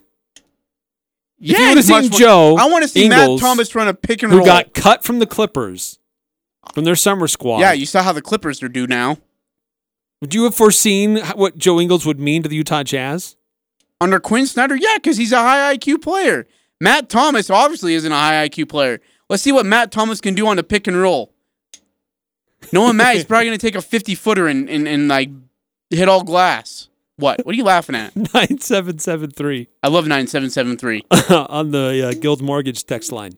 Yeah. If you would have seen Joe, I want to see Ingles, Matt Thomas run a pick and roll. Who got cut from the Clippers, from their summer squad. Yeah, you saw how the Clippers are due now. Would you have foreseen what Joe Ingles would mean to the Utah Jazz? Under Quinn Snyder? Yeah, because he's a high IQ player. Matt Thomas obviously isn't a high IQ player. Let's see what Matt Thomas can do on the pick and roll. Knowing Matt, he's probably going to take a 50-footer and hit all glass. What? What are you laughing at? 9773. I love 9773. On the Guild Mortgage text line.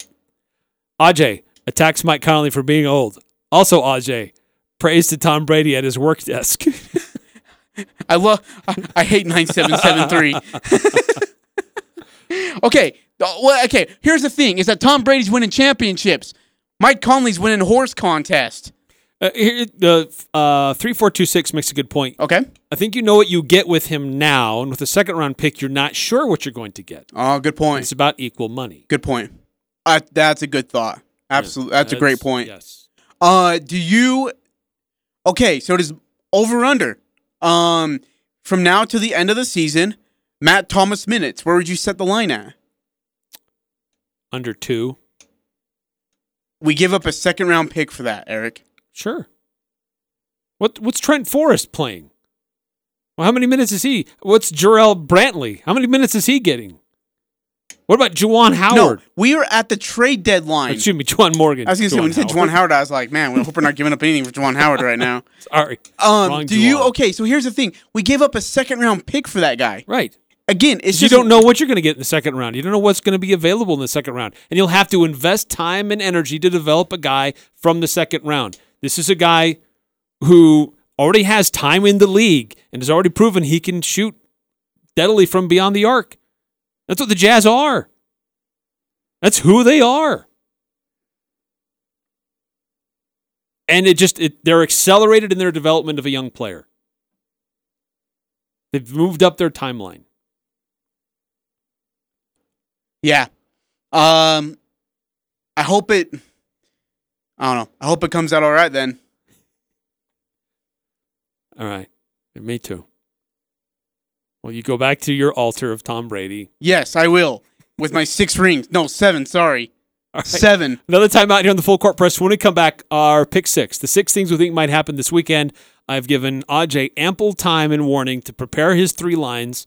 Ajay attacks Mike Conley for being old. Also Ajay. Praise to Tom Brady at his work desk. I hate 9773. Okay. Well, okay. Here's the thing: is that Tom Brady's winning championships. Mike Conley's winning a horse contest. The 3426 makes a good point. Okay. I think you know what you get with him now, and with a second round pick, you're not sure what you're going to get. Oh, good point. It's about equal money. Good point. That's a good thought. Absolutely, yeah, that's a great point. Yes. Do you? Okay, so it is over-under. From now to the end of the season, Matt Thomas minutes, where would you set the line at? Under 2. We give up a second-round pick for that, Eric. Sure. What's Trent Forrest playing? Well, how many minutes is he? What's Jarrell Brantley? How many minutes is he getting? What about Juwan Howard? No, we are at the trade deadline. Excuse me, Juwan Morgan. I was going to say, when you said Juwan Howard, I was like, man, we hope we're not giving up anything for Juwan Howard right now. Sorry. Okay, so here's the thing. We gave up a second-round pick for that guy. Right. Again, it's just... You don't know what you're going to get in the second round. You don't know what's going to be available in the second round. And you'll have to invest time and energy to develop a guy from the second round. This is a guy who already has time in the league and has already proven he can shoot steadily from beyond the arc. That's what the Jazz are. That's who they are. And they're accelerated in their development of a young player. They've moved up their timeline. Yeah. I hope it comes out all right then. All right. Me too. Well, you go back to your altar of Tom Brady. Yes, I will. With my 6 rings. No, 7, sorry. Right. 7. Another time out here on the Full Court Press. When we come back, our pick 6. The 6 things we think might happen this weekend. I've given Ajay ample time and warning to prepare his 3 lines.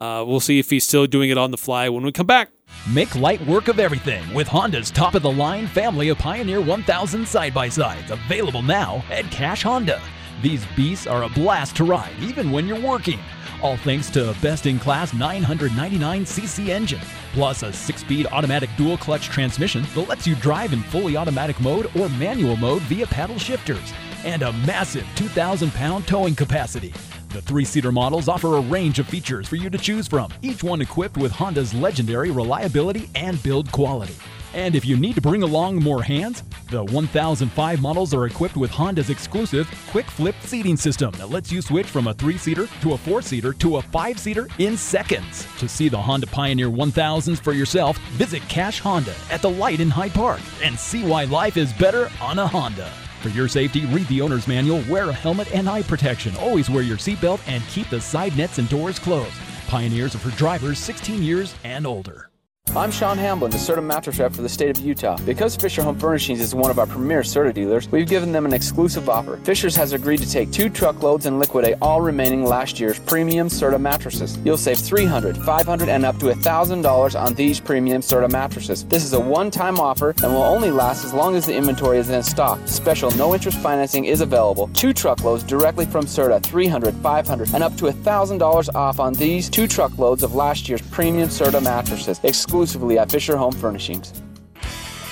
We'll see if he's still doing it on the fly when we come back. Make light work of everything with Honda's top-of-the-line family of Pioneer 1000 side-by-sides. Available now at Cash Honda. These beasts are a blast to ride, even when you're working. All thanks to a best-in-class 999cc engine, plus a 6-speed automatic dual-clutch transmission that lets you drive in fully automatic mode or manual mode via paddle shifters, and a massive 2,000-pound towing capacity. The 3-seater models offer a range of features for you to choose from, each one equipped with Honda's legendary reliability and build quality. And if you need to bring along more hands, the 1005 models are equipped with Honda's exclusive quick flip seating system that lets you switch from a 3-seater to a 4-seater to a 5-seater in seconds. To see the Honda Pioneer 1000s for yourself, visit Cash Honda at the light in Hyde Park and see why life is better on a Honda. For your safety, read the owner's manual, wear a helmet and eye protection, always wear your seatbelt, and keep the side nets and doors closed. Pioneers are for drivers 16 years and older. I'm Sean Hamblin, the Serta mattress rep for the state of Utah. Because Fisher Home Furnishings is one of our premier Serta dealers, we've given them an exclusive offer. Fisher's has agreed to take 2 truckloads and liquidate all remaining last year's premium Serta mattresses. You'll save $300, $500, and up to $1,000 on these premium Serta mattresses. This is a one-time offer and will only last as long as the inventory is in stock. Special no-interest financing is available. 2 truckloads directly from Serta, $300, $500, and up to $1,000 off on these 2 truckloads of last year's premium Serta mattresses. Exclusively at Fisher Home Furnishings.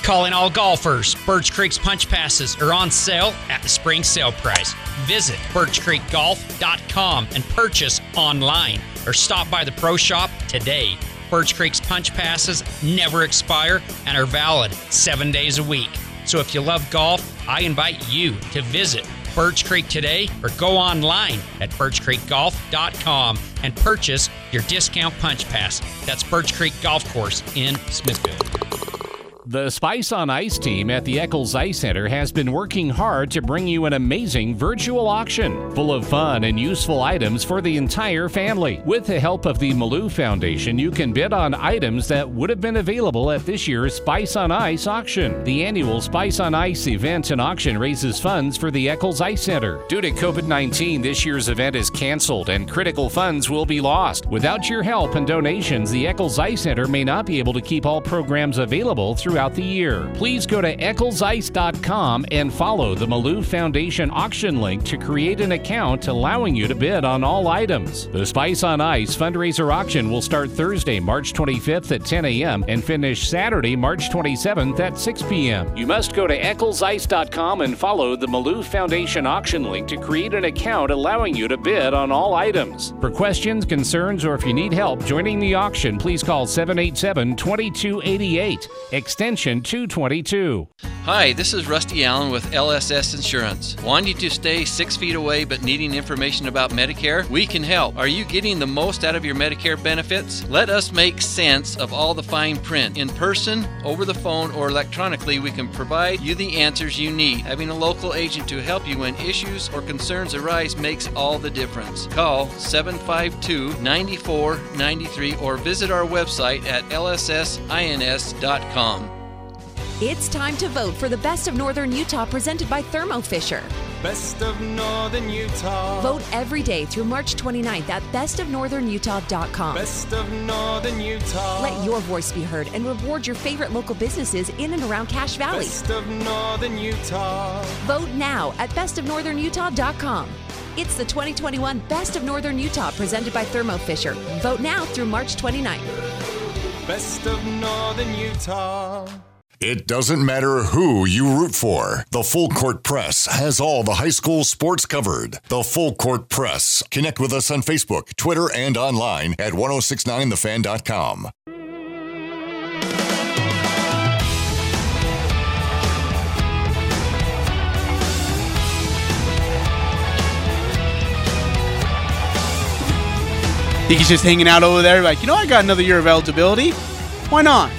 Calling all golfers, Birch Creek's punch passes are on sale at the spring sale price. Visit birchcreekgolf.com and purchase online or stop by the pro shop today. Birch Creek's punch passes never expire and are valid 7 days a week. So if you love golf, I invite you to visit Birch Creek today or go online at birchcreekgolf.com and purchase your discount punch pass. That's Birch Creek Golf Course in Smithfield. The Spice on Ice team at the Eccles Ice Center has been working hard to bring you an amazing virtual auction full of fun and useful items for the entire family. With the help of the Malou Foundation, you can bid on items that would have been available at this year's Spice on Ice auction. The annual Spice on Ice event and auction raises funds for the Eccles Ice Center. Due to COVID-19, this year's event is canceled and critical funds will be lost. Without your help and donations, the Eccles Ice Center may not be able to keep all programs available throughout the year. Please go to EcclesIce.com and follow the Malou Foundation auction link to create an account allowing you to bid on all items. The Spice on Ice fundraiser auction will start Thursday, March 25th at 10 a.m. and finish Saturday, March 27th at 6 p.m. You must go to EcclesIce.com and follow the Malou Foundation auction link to create an account allowing you to bid on all items. For questions, concerns, or if you need help joining the auction, please call 787-2288. Extension 222. Hi, this is Rusty Allen with LSS Insurance. Wanting to stay 6 feet away but needing information about Medicare? We can help. Are you getting the most out of your Medicare benefits? Let us make sense of all the fine print. In person, over the phone, or electronically, we can provide you the answers you need. Having a local agent to help you when issues or concerns arise makes all the difference. Call 752-9493 or visit our website at lssins.com. It's time to vote for the Best of Northern Utah presented by Thermo Fisher. Best of Northern Utah. Vote every day through March 29th at bestofnorthernutah.com. Best of Northern Utah. Let your voice be heard and reward your favorite local businesses in and around Cache Valley. Best of Northern Utah. Vote now at bestofnorthernutah.com. It's the 2021 Best of Northern Utah presented by Thermo Fisher. Vote now through March 29th. Best of Northern Utah. It doesn't matter who you root for. The Full Court Press has all the high school sports covered. The Full Court Press. Connect with us on Facebook, Twitter, and online at 1069thefan.com. I think he's just hanging out over there like, you know, I got another year of eligibility. Why not?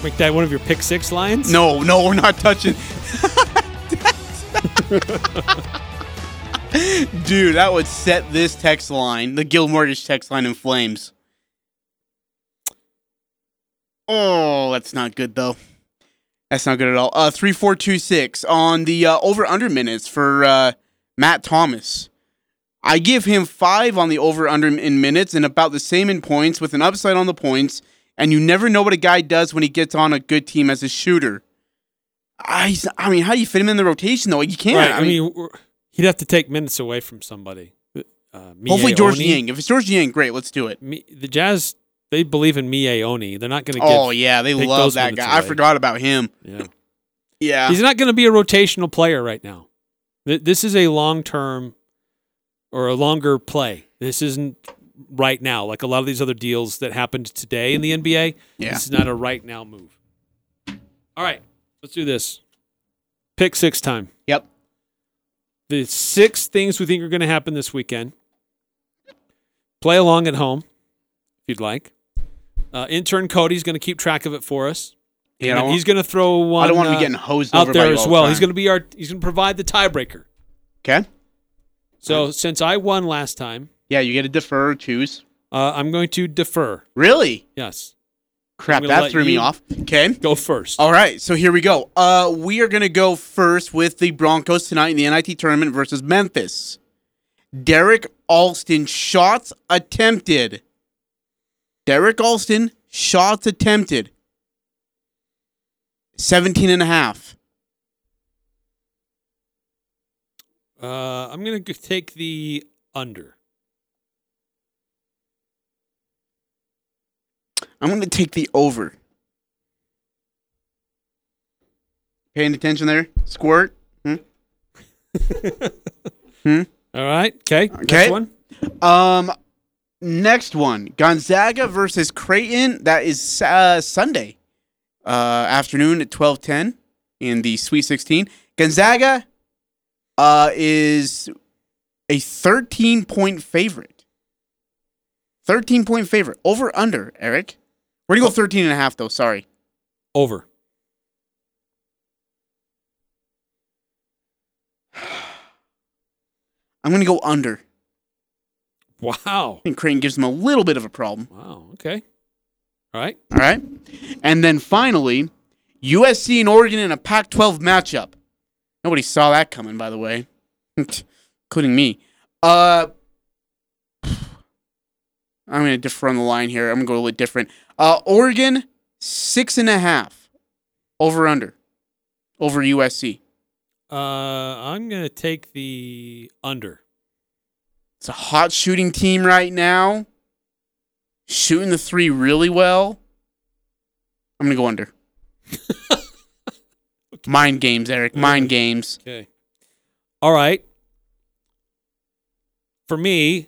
Make that one of your pick six lines? No, we're not touching. Dude, that would set this text line, the Guild Mortgage text line, in flames. Oh, that's not good, though. That's not good at all. 3426 on the over-under minutes for Matt Thomas. I give him 5 on the over-under in minutes and about the same in points with an upside on the points. And you never know what a guy does when he gets on a good team as a shooter. I mean, how do you fit him in the rotation, though? You can't. Right, I mean, he'd have to take minutes away from somebody. Hopefully George Yang. If it's George Yang, great, let's do it. The Jazz, they believe in Mie Oni. They're not going to get... Oh, yeah, they love that guy. Away. I forgot about him. Yeah. Yeah. He's not going to be a rotational player right now. This is a long-term or a longer play. This isn't... right now, like a lot of these other deals that happened today in the NBA. Yeah. This is not a right now move. All right, let's do this. Pick six time. Yep. The 6 things we think are going to happen this weekend. Play along at home, if you'd like. Intern Cody's going to keep track of it for us. Yeah, he's going to throw one. I don't want to be getting hosed out over there as well. He's going to be He's going to provide the tiebreaker. Okay. So since I won last time. Yeah, you get to defer or choose. I'm going to defer. Really? Yes. Crap, that threw me off. Okay. Go first. All right, so here we go. We are going to go first with the Broncos tonight in the NIT tournament versus Memphis. Derek Alston, shots attempted. Derek Alston, shots attempted. 17.5. I'm going to take the under. I'm going to take the over. Paying attention there? Squirt? All right. Okay. Next one. Next one. Gonzaga versus Creighton. That is Sunday afternoon at 12:10 in the Sweet 16. Gonzaga is a 13-point favorite. 13-point favorite. Over, under, Eric. We're going to go 13.5, though. Sorry. Over. I'm going to go under. Wow. I think Creighton gives them a little bit of a problem. Wow. Okay. All right. And then finally, USC and Oregon in a Pac-12 matchup. Nobody saw that coming, by the way. Including me. I'm going to differ on the line here. I'm going to go a little bit different. Oregon, 6.5. Over, under. Over USC. I'm going to take the under. It's a hot shooting team right now. Shooting the three really well. I'm going to go under. Okay. Mind games, Eric. Mind games. Okay. All right. For me...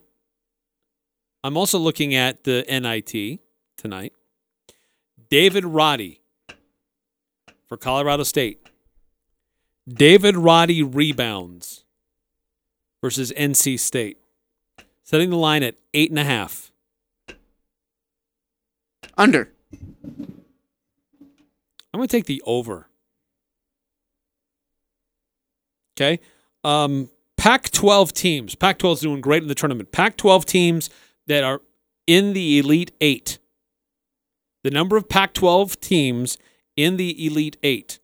I'm also looking at the NIT tonight. David Roddy for Colorado State. David Roddy rebounds versus NC State. Setting the line at 8.5. Under. I'm going to take the over. Okay. Pac-12 teams. Pac-12 is doing great in the tournament. Pac-12 teams that are in the Elite Eight the number of Pac-12 teams in the Elite Eight.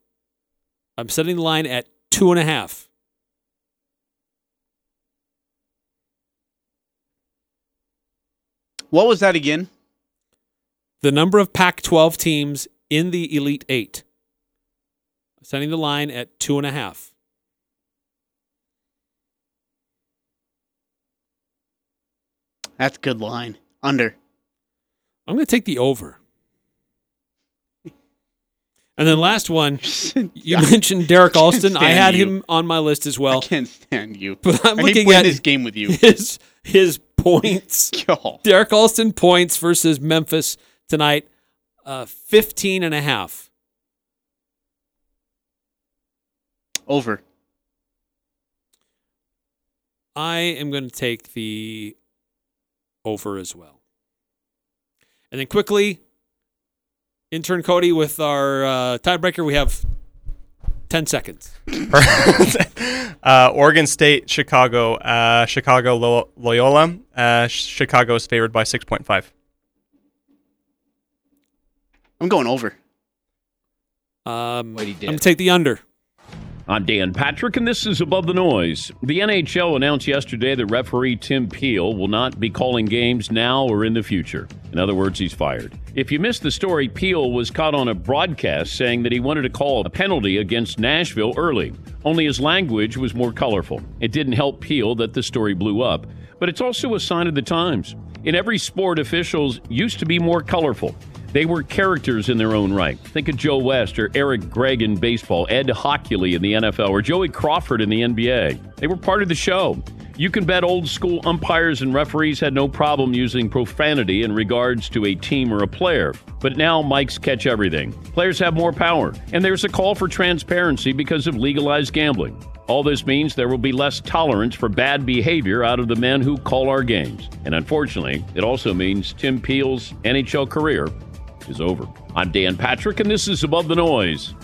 I'm setting the line at 2.5. What was that again? The number of Pac-12 teams in the Elite Eight. Setting the line at 2.5. That's a good line. Under. I'm going to take the over. And then last one, you mentioned Derek Alston. I had him on my list as well. I can't stand you. But I'm looking at this game with you. His points. Derek Alston points versus Memphis tonight, 15.5. Over. I am going to take the over as well. And then quickly, intern Cody with our tiebreaker, we have 10 seconds. Oregon State, Chicago. Chicago, Loyola. Chicago is favored by 6.5. I'm going over. Wait, I'm going to take the under. I'm Dan Patrick, and this is Above the Noise. The NHL announced yesterday that referee Tim Peel will not be calling games now or in the future. In other words, he's fired. If you missed the story, Peel was caught on a broadcast saying that he wanted to call a penalty against Nashville early, only his language was more colorful. It didn't help Peel that the story blew up, but it's also a sign of the times. In every sport, officials used to be more colorful. They were characters in their own right. Think of Joe West or Eric Gregg in baseball, Ed Hockley in the NFL, or Joey Crawford in the NBA. They were part of the show. You can bet old school umpires and referees had no problem using profanity in regards to a team or a player. But now mics catch everything. Players have more power. And there's a call for transparency because of legalized gambling. All this means there will be less tolerance for bad behavior out of the men who call our games. And unfortunately, it also means Tim Peel's NHL career is over. I'm Dan Patrick, and this is Above the Noise.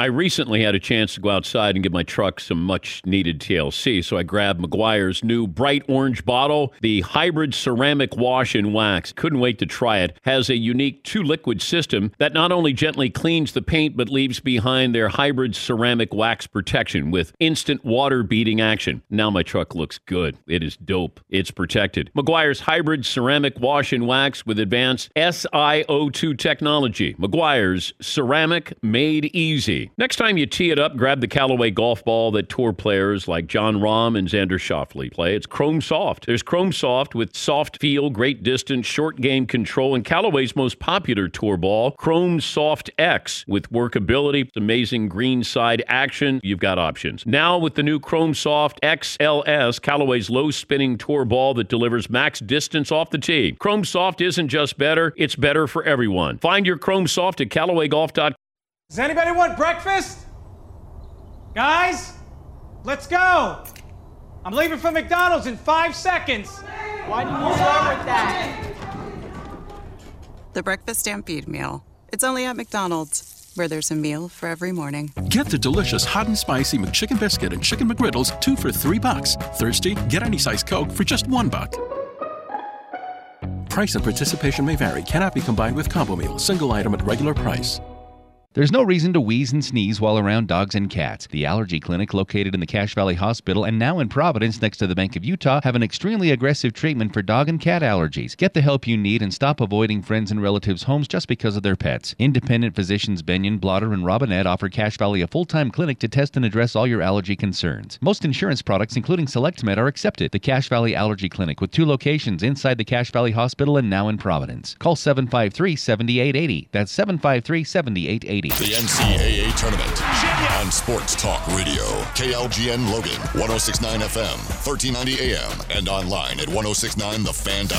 I recently had a chance to go outside and give my truck some much-needed TLC, so I grabbed McGuire's new bright orange bottle, the hybrid ceramic wash and wax. Couldn't wait to try it. Has a unique two-liquid system that not only gently cleans the paint, but leaves behind their hybrid ceramic wax protection with instant water-beating action. Now my truck looks good. It is dope. It's protected. McGuire's hybrid ceramic wash and wax with advanced SiO2 technology. McGuire's ceramic made easy. Next time you tee it up, grab the Callaway golf ball that tour players like Jon Rahm and Xander Schauffele play. It's Chrome Soft. There's Chrome Soft with soft feel, great distance, short game control, and Callaway's most popular tour ball, Chrome Soft X, with workability, amazing green side action. You've got options. Now with the new Chrome Soft XLS, Callaway's low spinning tour ball that delivers max distance off the tee. Chrome Soft isn't just better, it's better for everyone. Find your Chrome Soft at CallawayGolf.com. Does anybody want breakfast? Guys, let's go. I'm leaving for McDonald's in 5 seconds. Why didn't you start with that? The Breakfast Stampede Meal. It's only at McDonald's, where there's a meal for every morning. Get the delicious hot and spicy McChicken Biscuit and Chicken McGriddles, 2 for $3. Thirsty? Get any size Coke for just $1. Price and participation may vary. Cannot be combined with combo meal. Single item at regular price. There's no reason to wheeze and sneeze while around dogs and cats. The Allergy Clinic, located in the Cache Valley Hospital and now in Providence next to the Bank of Utah, have an extremely aggressive treatment for dog and cat allergies. Get the help you need and stop avoiding friends and relatives' homes just because of their pets. Independent physicians Benyon, Blotter, and Robinette offer Cache Valley a full-time clinic to test and address all your allergy concerns. Most insurance products, including SelectMed, are accepted. The Cache Valley Allergy Clinic, with 2 locations inside the Cache Valley Hospital and now in Providence. Call 753-7880. That's 753-7880. The NCAA Tournament on Sports Talk Radio. KLGN Logan, 106.9 FM, 1390 AM, and online at 106.9thefan.com.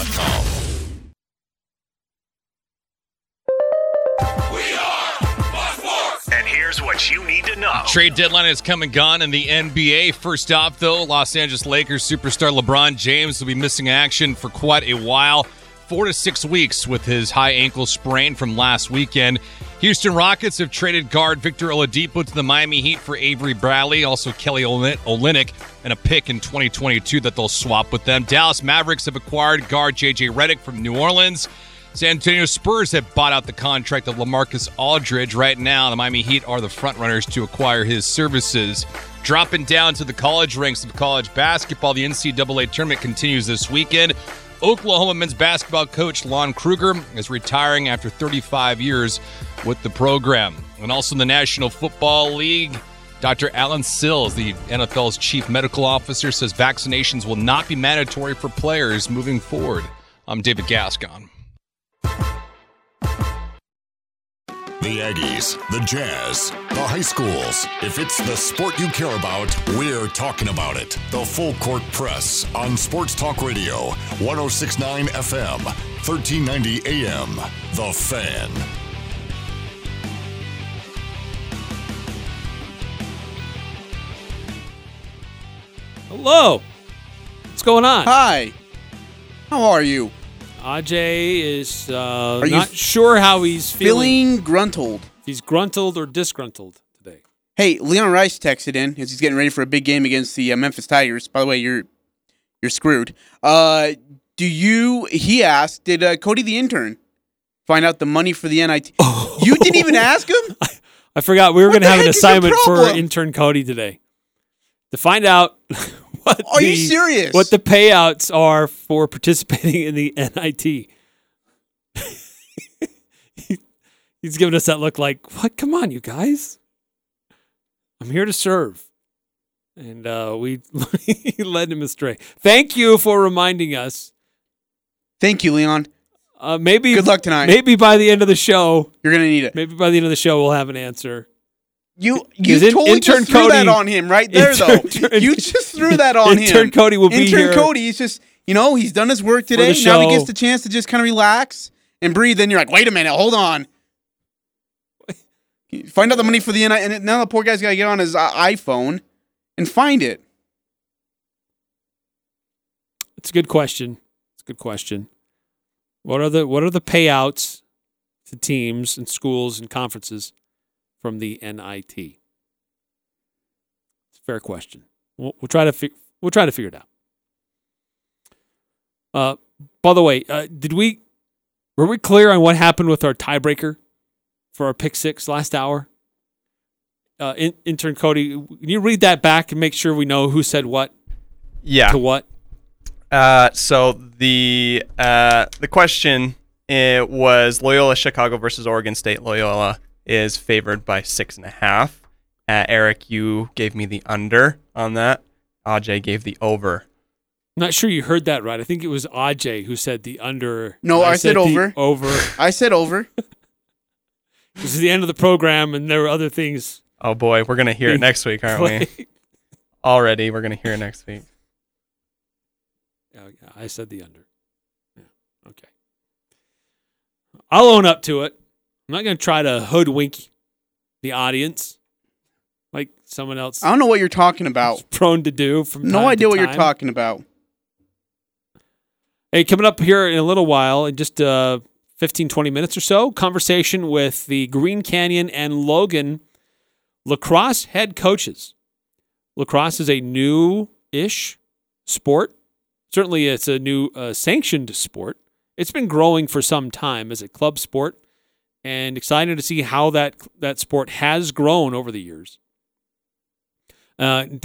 We are Fox Sports! And here's what you need to know. Trade deadline has come and gone in the NBA. First off, though, Los Angeles Lakers superstar LeBron James will be missing action for quite a while. 4 to 6 weeks with his high ankle sprain from last weekend. Houston Rockets have traded guard Victor Oladipo to the Miami Heat for Avery Bradley, also Kelly Olynyk, and a pick in 2022 that they'll swap with them. Dallas Mavericks have acquired guard J.J. Redick from New Orleans. San Antonio Spurs have bought out the contract of LaMarcus Aldridge. Right now, the Miami Heat are the frontrunners to acquire his services. Dropping down to the college ranks of college basketball, the NCAA tournament continues this weekend. Oklahoma men's basketball coach Lon Kruger is retiring after 35 years with the program. And also in the National Football League, Dr. Alan Sills, the NFL's chief medical officer, says vaccinations will not be mandatory for players moving forward. I'm David Gascon. The Aggies, the Jazz, the high schools. If it's the sport you care about, we're talking about it. The Full Court Press on Sports Talk Radio, 106.9 FM, 1390 AM. The Fan. Hello. What's going on? Hi. How are you? Ajay is not sure how he's feeling. Feeling gruntled. He's gruntled or disgruntled today. Hey, Leon Rice texted in as he's getting ready for a big game against the Memphis Tigers. By the way, you're screwed. He asked, did Cody the intern find out the money for the NIT? Oh. You didn't even ask him? I forgot we were going to have an assignment for intern Cody today to find out what the payouts are for participating in the NIT. He's giving us that look like, what? Come on, you guys. I'm here to serve. And we led him astray. Thank you for reminding us. Thank you, Leon. Maybe good luck tonight. Maybe by the end of the show. You're going to need it. Maybe by the end of the show we'll have an answer. You totally just threw that on him right there, though. You just threw that on him. Intern Cody will be here. Intern Cody, he's just, he's done his work today. Now he gets the chance to just kind of relax and breathe. Then you're like, wait a minute, hold on. Find out the money for the NIT. And now the poor guy's got to get on his iPhone and find it. It's a good question. What are the payouts to teams and schools and conferences from the NIT? It's a fair question. We'll try to figure it out. By the way, were we clear on what happened with our tiebreaker for our pick six last hour? Intern Cody, can you read that back and make sure we know who said what? Yeah. To what? So the question was Loyola Chicago versus Oregon State. Loyola is favored by 6.5. Eric, you gave me the under on that. Ajay gave the over. I'm not sure you heard that right. I think it was Ajay who said the under. No, I said over. I said over. This is the end of the program, and there were other things. Oh, boy. We're going to hear it next week, aren't we? Already, we're going to hear it next week. Yeah, I said the under. Yeah. Okay. I'll own up to it. I'm not going to try to hoodwink the audience like someone else. I don't know what you're talking about. Is prone to do from time to time. No idea what you're talking about. Hey, coming up here in a little while, in just 15, 20 minutes or so, conversation with the Green Canyon and Logan Lacrosse head coaches. Lacrosse is a new-ish sport. Certainly it's a new sanctioned sport. It's been growing for some time as a club sport. And excited to see how that sport has grown over the years. Coming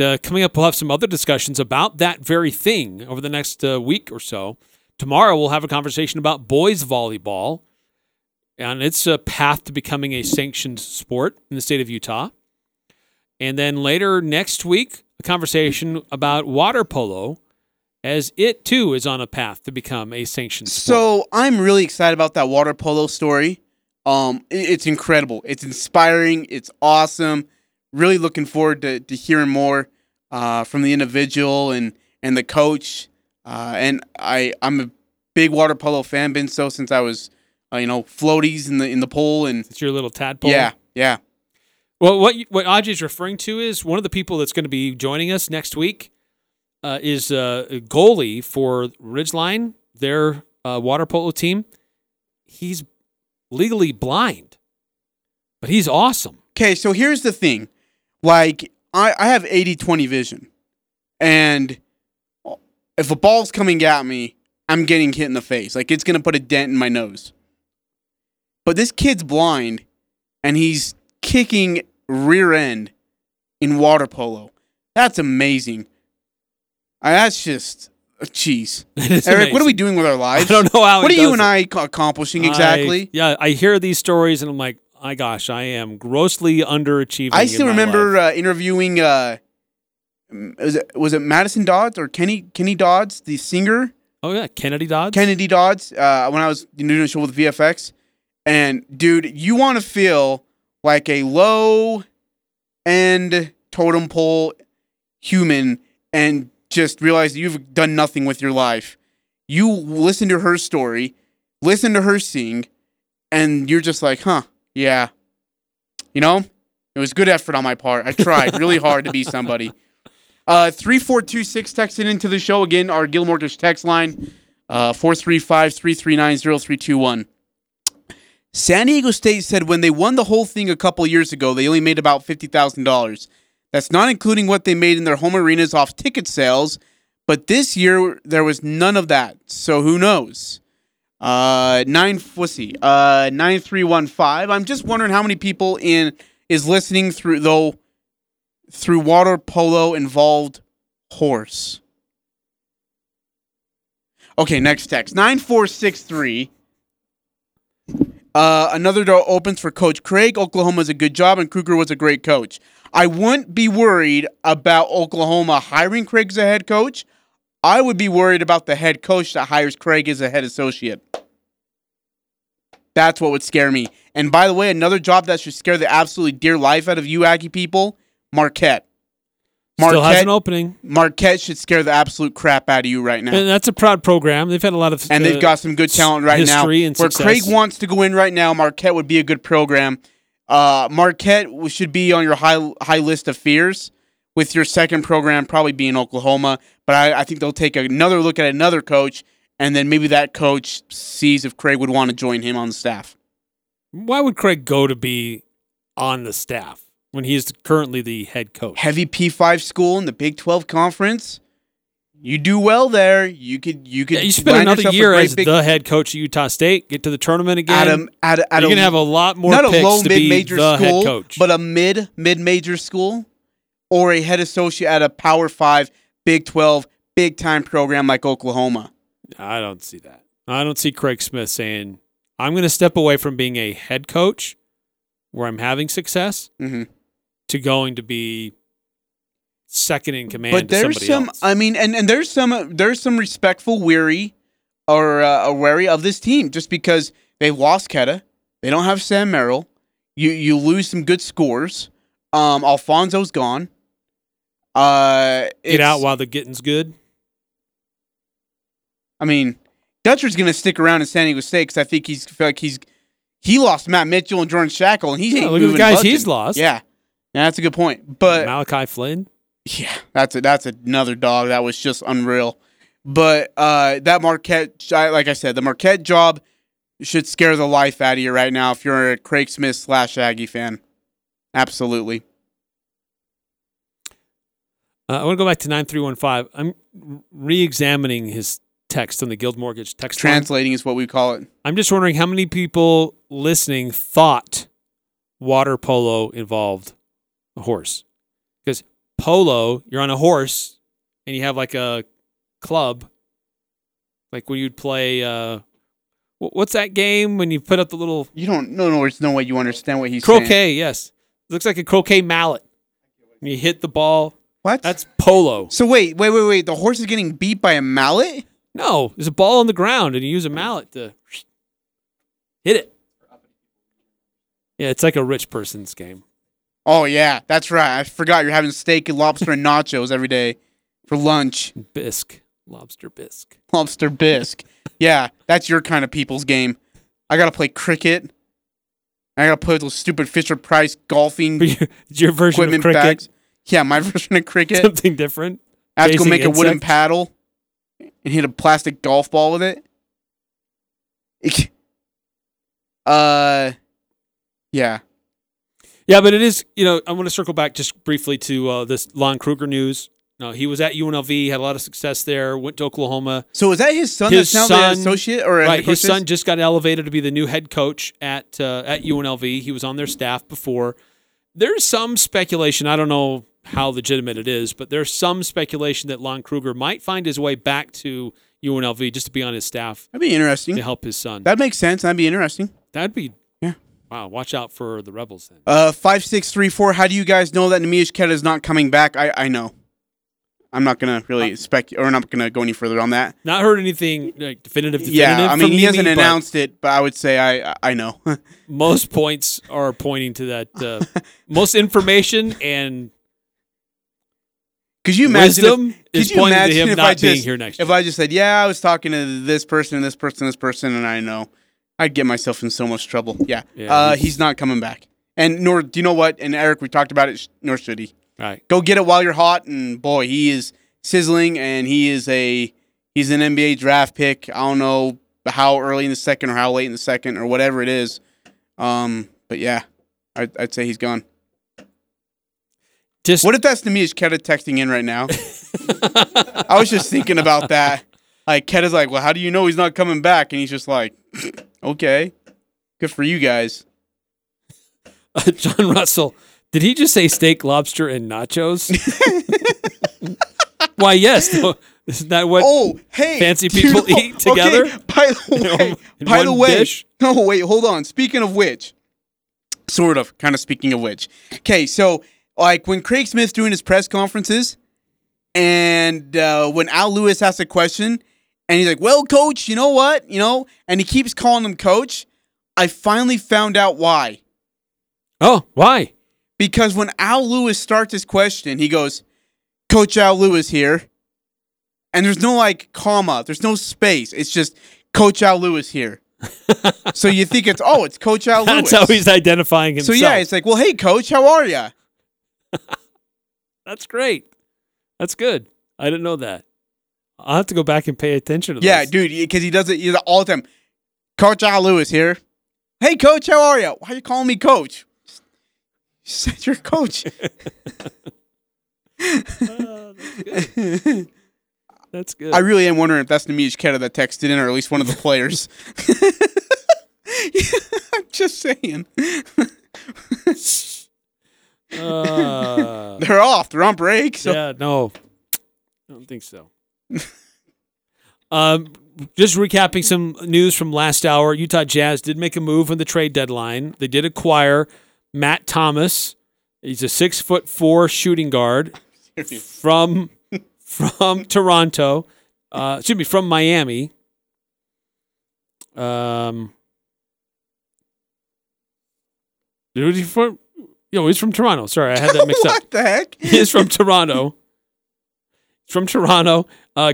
up, we'll have some other discussions about that very thing over the next week or so. Tomorrow, we'll have a conversation about boys volleyball and its path to becoming a sanctioned sport in the state of Utah. And then later next week, a conversation about water polo, as it too is on a path to become a sanctioned sport. So I'm really excited about that water polo story. It's incredible. It's inspiring. It's awesome. Really looking forward to hearing more from the individual and the coach. And I'm a big water polo fan. Been so since I was, floaties in the pool. And it's your little tadpole. Yeah. Well, what Ajay's referring to is one of the people that's going to be joining us next week is a goalie for Ridgeline, their water polo team. He's legally blind, but he's awesome. Okay, so here's the thing. Like, I have 80-20 vision, and if a ball's coming at me, I'm getting hit in the face. Like, it's going to put a dent in my nose. But this kid's blind, and he's kicking rear end in water polo. That's amazing. That's just... Jeez. Eric, amazing. What are we doing with our lives? I don't know how. What are you and I accomplishing exactly? I hear these stories, and I'm like, my gosh, I am grossly underachieving. I still remember interviewing, was it Madison Dodds or Kenny Dodds, the singer? Oh, yeah, Kennedy Dodds. Kennedy Dodds, when I was doing a show with VFX. And, dude, you want to feel like a low-end totem pole human and just realize that you've done nothing with your life. You listen to her story, listen to her sing, and you're just like, huh, yeah. You know, it was good effort on my part. I tried really hard to be somebody. 3426 texted into the show. Again, our Gil Mortgage text line, 435-339-0321. San Diego State said when they won the whole thing a couple years ago, they only made about $50,000. That's not including what they made in their home arenas off ticket sales, but this year there was none of that, so who knows? 9315. I'm just wondering how many people is listening through water polo involved horse. Okay, next text. 9463. Another door opens for Coach Craig. Oklahoma's a good job, and Cougar was a great coach. I wouldn't be worried about Oklahoma hiring Craig as a head coach. I would be worried about the head coach that hires Craig as a head associate. That's what would scare me. And by the way, another job that should scare the absolutely dear life out of you Aggie people, Marquette. Marquette still has an opening. Marquette should scare the absolute crap out of you right now. And that's a proud program. They've had a lot of and they've got some good talent right now. And where success. Craig wants to go in right now, Marquette would be a good program. Marquette should be on your high list of fears, with your second program probably being Oklahoma. But I think they'll take another look at another coach, and then maybe that coach sees if Craig would want to join him on the staff. Why would Craig go to be on the staff when he is currently the head coach? Heavy P5 school in the Big 12 Conference. You do well there. You could. You spend another year as the head coach at Utah State. Get to the tournament again. You're gonna have a lot more picks to be the head coach, but a mid-major school or a head associate at a Power 5, Big 12, big-time program like Oklahoma. I don't see that. I don't see Craig Smith saying, "I'm gonna step away from being a head coach where I'm having success to going to be." Second in command, but there's to some. Else. I mean, and there's some respectful wary of this team just because they lost Keta, they don't have Sam Merrill. You lose some good scores. Alfonso's gone. Get out while the getting's good. I mean, Dutcher's gonna stick around in San Diego State because I think he lost Matt Mitchell and Jordan Shackle, and he ain't look at the guys he's lost. Yeah, that's a good point. But Malachi Flynn. Yeah, that's another dog that was just unreal. But that Marquette, like I said, the Marquette job should scare the life out of you right now if you're a Craig Smith / Aggie fan. Absolutely. I want to go back to 9315. I'm re-examining his text on the Guild Mortgage text. Translating line is what we call it. I'm just wondering how many people listening thought water polo involved a horse. Because polo, you're on a horse, and you have like a club, like when you'd play. What's that game when you put up the little? You don't. No. There's no way you understand what he's saying. Croquet, yes. It looks like a croquet mallet. And you hit the ball. What? That's polo. So wait. The horse is getting beat by a mallet? No, there's a ball on the ground, and you use a mallet to hit it. Yeah, it's like a rich person's game. Oh, yeah, that's right. I forgot you're having steak and lobster and nachos every day for lunch. Lobster bisque. Yeah, that's your kind of people's game. I got to play cricket. I got to play those stupid Fisher-Price golfing your version equipment of cricket? Bags. Yeah, my version of cricket. Something different? I have to go make a wooden paddle and hit a plastic golf ball with it. Yeah. Yeah, but it is, I want to circle back just brieflon Kruger news. No, he was at UNLV, had a lot of success there, went to Oklahoma. So is that his son that's now the associate? Or right, his son just got elevated to be the new head coach at UNLV. He was on their staff before. There's some speculation, I don't know how legitimate it is, but there's some speculation that Lon Kruger might find his way back to UNLV just to be on his staff. That'd be interesting. To help his son. That makes sense. That'd be interesting. That'd be... Wow, watch out for the Rebels then. 5634, how do you guys know that Namias Keita is not coming back? I know. I'm not going to really speculate, or I'm not going to go any further on that. Not heard anything like, definitive. Yeah, I mean, he hasn't announced it, but I would say I know. Most points are pointing to that. Most information and could you imagine wisdom is pointing to him not being here next year. If I just said, yeah, I was talking to this person, this person, this person, and I know. I'd get myself in so much trouble. Yeah. He's not coming back. And nor do you know what? And Eric, we talked about it. Nor should he. All right. Go get it while you're hot. And boy, he is sizzling. And he's an NBA draft pick. I don't know how early in the second or how late in the second or whatever it is. But yeah, I'd say he's gone. Just what if that's Namias Keita texting in right now? I was just thinking about that. Like Keita's like, well, how do you know he's not coming back? And he's just like. Okay, good for you guys. John Russell, did he just say steak, lobster, and nachos? Why, yes. No, isn't that what fancy people eat together? Okay, by the way, no, wait, hold on. Speaking of which, Okay, so like when Craig Smith's doing his press conferences and when Al Lewis asks a question, and he's like, well, coach, you know what? You know, and he keeps calling him coach. I finally found out why. Oh, why? Because when Al Lewis starts his question, he goes, Coach Al Lewis here. And there's no, like, comma. There's no space. It's just Coach Al Lewis here. So you think it's, it's Coach Al Lewis. That's how he's identifying himself. So, yeah, it's like, well, hey, coach, how are you? That's great. That's good. I didn't know that. I'll have to go back and pay attention to this. Yeah, dude, because he does it all the time. Coach Al Lewis here. Hey, coach, how are you? Why are you calling me coach? You said you're coach. That's good. That's good. I really am wondering if that's Namias Keita that texted in, or at least one of the players. I'm just saying. They're off. They're on break. So. Yeah, no. I don't think so. Just recapping some news from last hour. Utah Jazz did make a move on the trade deadline. They did acquire Matt Thomas. He's a 6'4" shooting guard from Toronto. Excuse me, from Miami. He's from Toronto. Sorry, I had that mixed up. What the heck? He's from Toronto.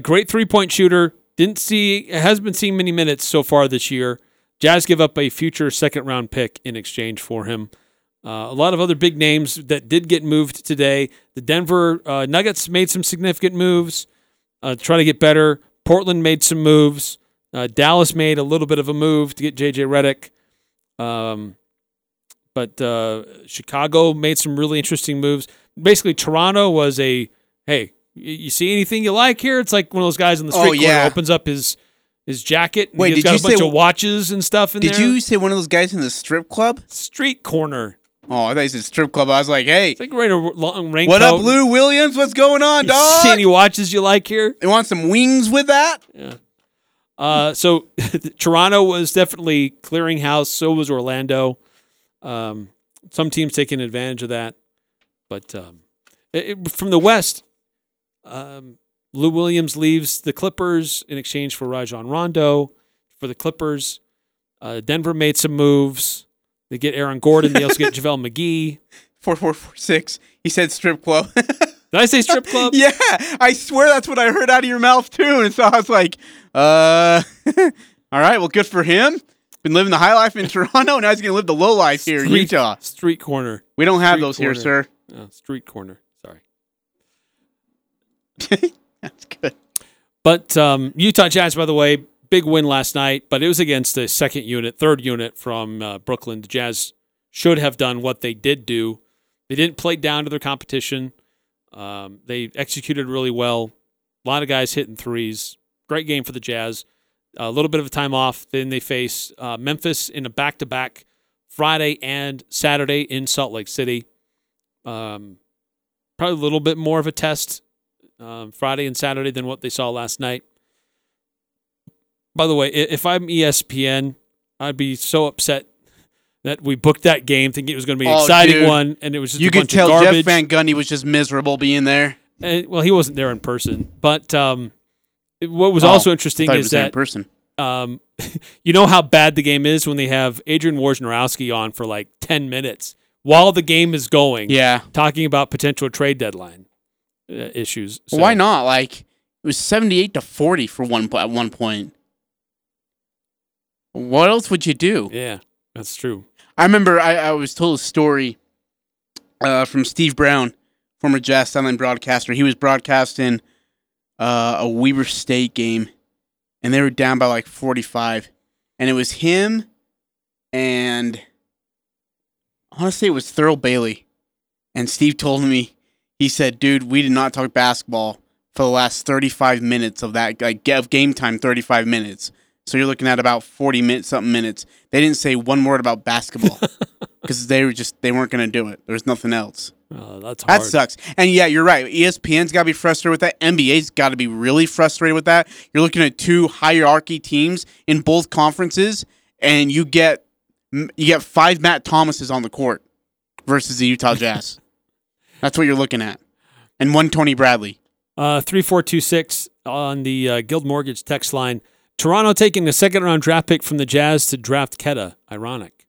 Great three-point shooter. Hasn't been seeing many minutes so far this year. Jazz give up a future second-round pick in exchange for him. A lot of other big names that did get moved today. The Denver Nuggets made some significant moves, trying to get better. Portland made some moves. Dallas made a little bit of a move to get J.J. Redick. But Chicago made some really interesting moves. Basically, Toronto was you see anything you like here? It's like one of those guys in the street corner opens up his jacket. And he's got a bunch of watches and stuff in there. Did you say one of those guys in the strip club? Street corner. Oh, I thought you said strip club. I was like, hey. It's like right a long raincoat. What up, Lou Williams? What's going on, dog? See any watches you like here? They want some wings with that? Yeah. So Toronto was definitely clearing house. So was Orlando. Some teams taking advantage of that. But from the West... Lou Williams leaves the Clippers in exchange for Rajon Rondo for the Clippers. Denver made some moves. They get Aaron Gordon. They also get JaVale McGee. 4446. He said strip club. Did I say strip club? Yeah, I swear that's what I heard out of your mouth too. And so I was like, all right, well, good for him. Been living the high life in Toronto. Now he's going to live the low life here in Utah. Street corner. We don't have those here, sir. Oh, street corner. That's good. But Utah Jazz, by the way, big win last night, but it was against the third unit from Brooklyn. The Jazz should have done what they did do. They didn't play down to their competition. They executed really well. A lot of guys hitting threes. Great game for the Jazz. A little bit of a time off. Then they face Memphis in a back-to-back Friday and Saturday in Salt Lake City. Probably a little bit more of a test Friday and Saturday than what they saw last night. By the way, if I'm ESPN, I'd be so upset that we booked that game thinking it was going to be an exciting one, and it was just a bunch of garbage. You could tell Jeff Van Gundy was just miserable being there. And, well, he wasn't there in person. But what was also interesting is that you know how bad the game is when they have Adrian Wojnarowski on for like 10 minutes while the game is going, talking about potential trade deadline issues. So. Well, why not? Like, it was 78-40 for at one point. What else would you do? Yeah, that's true. I remember I was told a story from Steve Brown, former Jazz sideline broadcaster. He was broadcasting a Weber State game, and they were down by like 45. And it was him and I want to say it was Thurl Bailey. And Steve told me, he said, dude, we did not talk basketball for the last 35 minutes of that, like, game time, 35 minutes. So you're looking at about 40 minutes, something minutes. They didn't say one word about basketball because they weren't going to do it. There was nothing else. Oh, that's hard. That sucks. And yeah, you're right. ESPN's got to be frustrated with that. NBA's got to be really frustrated with that. You're looking at two hierarchy teams in both conferences, and you get five Matt Thomases on the court versus the Utah Jazz. That's what you're looking at, and one Tony Bradley. 3426 on the Guild Mortgage text line. Toronto taking a second-round draft pick from the Jazz to draft Keta. Ironic.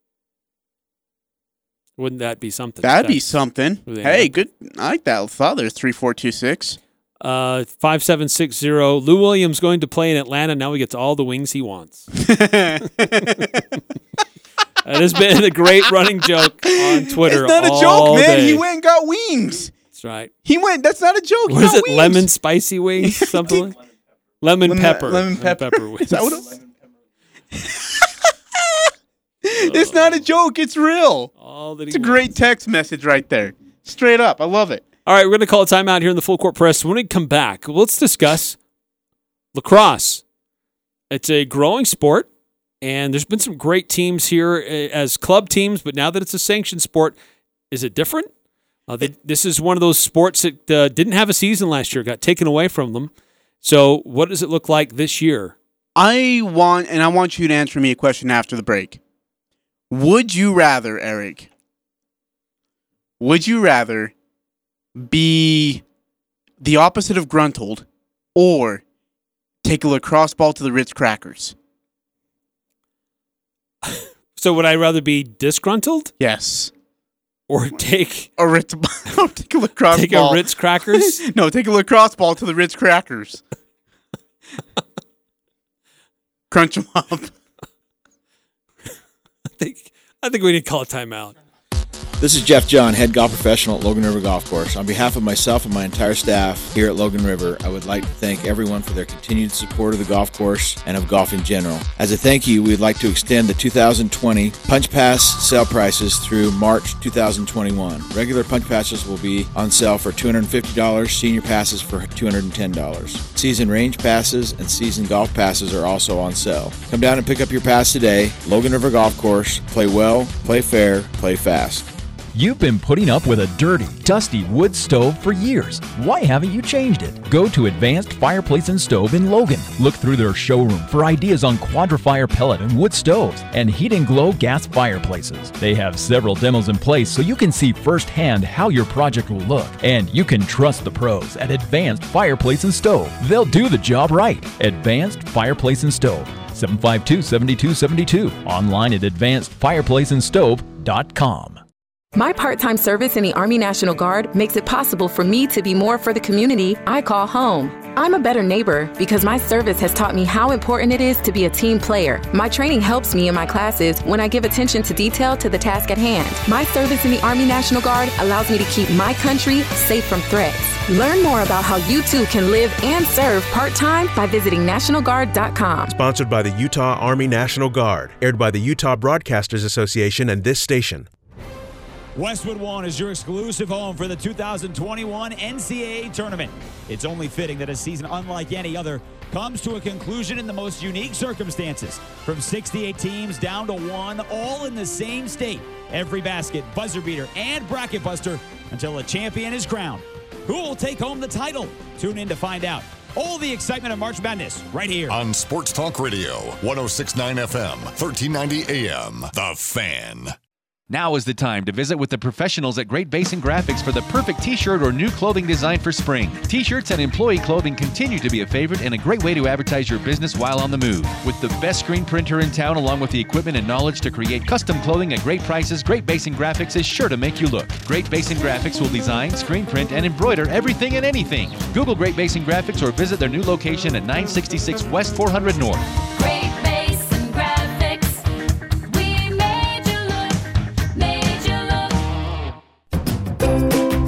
Wouldn't that be something? That'd be something. Hey, good. I like that thought there, 3426. 5760. Lou Williams going to play in Atlanta. Now he gets all the wings he wants. That has been a great running joke on Twitter. It's not a joke, man. Day. He went and got wings. That's right. He went. That's not a joke. What is it? Wings. Lemon spicy wings? Something like that. Lemon pepper wings. Is that what it's not a joke. It's real. It's a great text message right there. Straight up. I love it. All right, we're going to call a timeout here in the Full Court Press. When we come back, let's discuss lacrosse. It's a growing sport, and there's been some great teams here as club teams, but now that it's a sanctioned sport, is it different? This is one of those sports that didn't have a season last year, got taken away from them. So what does it look like this year? I want you to answer me a question after the break. Would you rather, Eric, be the opposite of Gruntled or take a lacrosse ball to the Ritz Crackers? So would I rather be disgruntled? Yes. Or take a lacrosse ball. Take a Ritz Crackers? No, take a lacrosse ball to the Ritz Crackers. Crunch them up. I think we need to call a timeout. This is Jeff John, head golf professional at Logan River Golf Course. On behalf of myself and my entire staff here at Logan River, I would like to thank everyone for their continued support of the golf course and of golf in general. As a thank you, we'd like to extend the 2020 Punch Pass sale prices through March 2021. Regular Punch Passes will be on sale for $250, senior passes for $210. Season range passes and season golf passes are also on sale. Come down and pick up your pass today. Logan River Golf Course. Play well, play fair, play fast. You've been putting up with a dirty, dusty wood stove for years. Why haven't you changed it? Go to Advanced Fireplace and Stove in Logan. Look through their showroom for ideas on Quadrifire pellet and wood stoves and Heat and Glow gas fireplaces. They have several demos in place so you can see firsthand how your project will look. And you can trust the pros at Advanced Fireplace and Stove. They'll do the job right. Advanced Fireplace and Stove, 752-7272. Online at advancedfireplaceandstove.com. My part-time service in the Army National Guard makes it possible for me to be more for the community I call home. I'm a better neighbor because my service has taught me how important it is to be a team player. My training helps me in my classes when I give attention to detail to the task at hand. My service in the Army National Guard allows me to keep my country safe from threats. Learn more about how you too can live and serve part-time by visiting NationalGuard.com. Sponsored by the Utah Army National Guard. Aired by the Utah Broadcasters Association and this station. Westwood One is your exclusive home for the 2021 NCAA tournament. It's only fitting that a season unlike any other comes to a conclusion in the most unique circumstances. From 68 teams down to one, all in the same state. Every basket, buzzer beater, and bracket buster until a champion is crowned. Who will take home the title? Tune in to find out. All the excitement of March Madness right here on Sports Talk Radio, 106.9 FM, 1390 AM, The Fan. Now is the time to visit with the professionals at Great Basin Graphics for the perfect t-shirt or new clothing design for spring. T-shirts and employee clothing continue to be a favorite and a great way to advertise your business while on the move. With the best screen printer in town along with the equipment and knowledge to create custom clothing at great prices, Great Basin Graphics is sure to make you look. Great Basin Graphics will design, screen print, and embroider everything and anything. Google Great Basin Graphics or visit their new location at 966 West 400 North. Great Basin Graphics.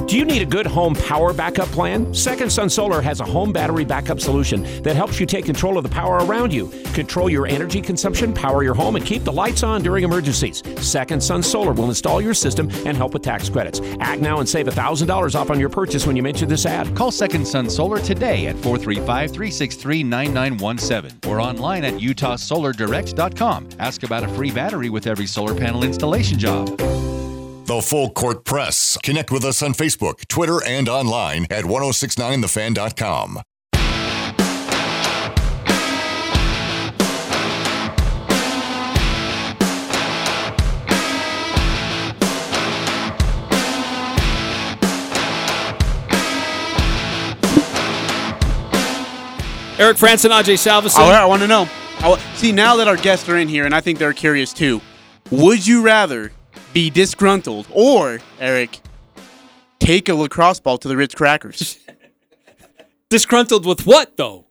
Do you need a good home power backup plan? Second Sun Solar has a home battery backup solution that helps you take control of the power around you. Control your energy consumption, power your home, and keep the lights on during emergencies. Second Sun Solar will install your system and help with tax credits. Act now and save $1,000 off on your purchase when you mention this ad. Call Second Sun Solar today at 435-363-9917 or online at utahsolardirect.com. Ask about a free battery with every solar panel installation job. The Full Court Press. Connect with us on Facebook, Twitter, and online at 1069thefan.com. Eric Frandsen, Ajay Salvesen. I want to know. See, now that our guests are in here, and I think they're curious too, would you rather be disgruntled, or, Eric, take a lacrosse ball to the Ritz Crackers? Disgruntled with what, though?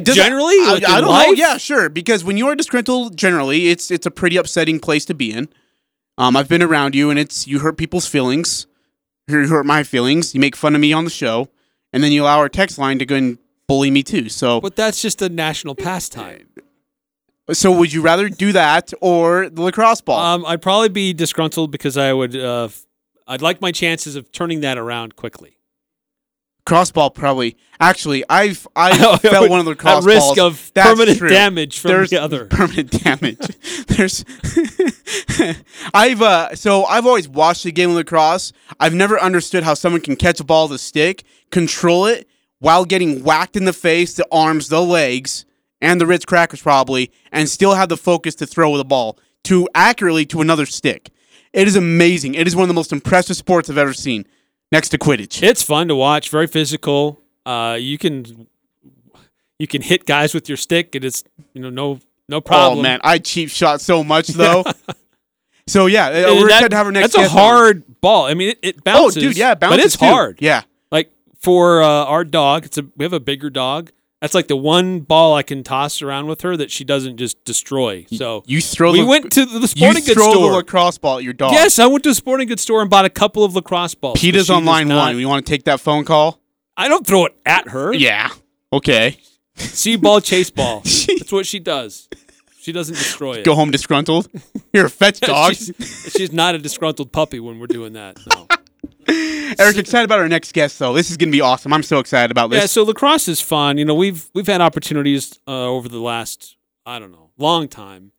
Generally? I don't know. Yeah, sure. Because when you are disgruntled, generally, it's a pretty upsetting place to be in. I've been around you, and you hurt people's feelings. You hurt my feelings. You make fun of me on the show. And then you allow our text line to go and bully me, too. So, but that's just a national pastime. So would you rather do that or the lacrosse ball? I'd probably be disgruntled because I'd like my chances of turning that around quickly. Lacrosse ball probably. Actually, I've felt one of the lacrosse balls. At risk of permanent damage from the other. Permanent damage. There's. I've always watched the game of lacrosse. I've never understood how someone can catch a ball with a stick, control it while getting whacked in the face, the arms, the legs, and the Ritz Crackers probably, and still have the focus to throw the ball accurately to another stick. It is amazing. It is one of the most impressive sports I've ever seen, next to Quidditch. It's fun to watch, very physical. You can hit guys with your stick, and it's no problem. Oh, man, I cheap shot so much, though. So, yeah, we're going to have our next guest. That's a hard ball. I mean, it bounces. Oh, dude, yeah, it bounces, but it's hard. Yeah. Like, for our dog, we have a bigger dog. That's like the one ball I can toss around with her that she doesn't just destroy. So we went to the sporting goods store. You throw the lacrosse ball at your dog. Yes, I went to a sporting goods store and bought a couple of lacrosse balls. PETA's on line one. You want to take that phone call? I don't throw it at her. Yeah. Okay. See ball, chase ball. That's what she does. She doesn't destroy it. Go home disgruntled. You're a fetch dog. She's not a disgruntled puppy when we're doing that. No. Eric, excited about our next guest, though. This is going to be awesome. I'm so excited about this. Yeah, so lacrosse is fun. We've had opportunities over the last, long time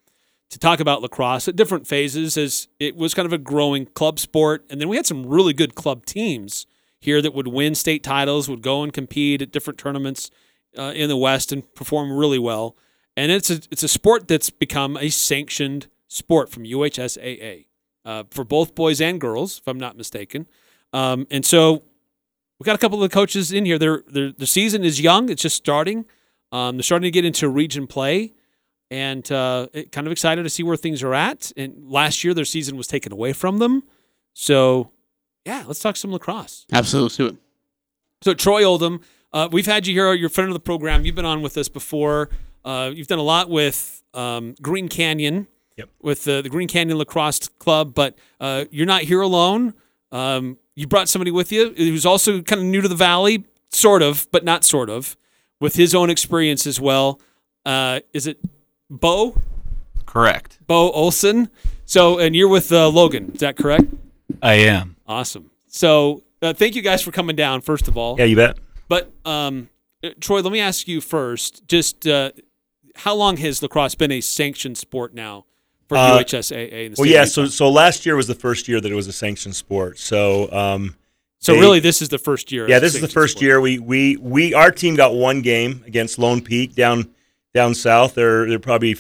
to talk about lacrosse at different phases as it was kind of a growing club sport. And then we had some really good club teams here that would win state titles, would go and compete at different tournaments in the West and perform really well. And it's a sport that's become a sanctioned sport from UHSAA for both boys and girls, if I'm not mistaken. And so we got a couple of the coaches in here. The season is young. It's just starting. They're starting to get into region play, and kind of excited to see where things are at. And last year, their season was taken away from them. So, yeah, let's talk some lacrosse. Absolutely. Let's do it. So, Troy Oldham, we've had you here. You're a friend of the program. You've been on with us before. You've done a lot with Green Canyon, yep, with the Green Canyon Lacrosse Club, but you're not here alone. You brought somebody with you who's also kind of new to the Valley, sort of, but not sort of, with his own experience as well. Is it Bo? Correct. Bo Olson. So, and you're with Logan, is that correct? I am. Awesome. So thank you guys for coming down, first of all. Yeah, you bet. But Troy, let me ask you first, just how long has lacrosse been a sanctioned sport now for UHSAA? In the so last year was the first year that it was a sanctioned sport. So really this is the first year. Yeah, this is the first year. We our team got one game against Lone Peak down south. They're probably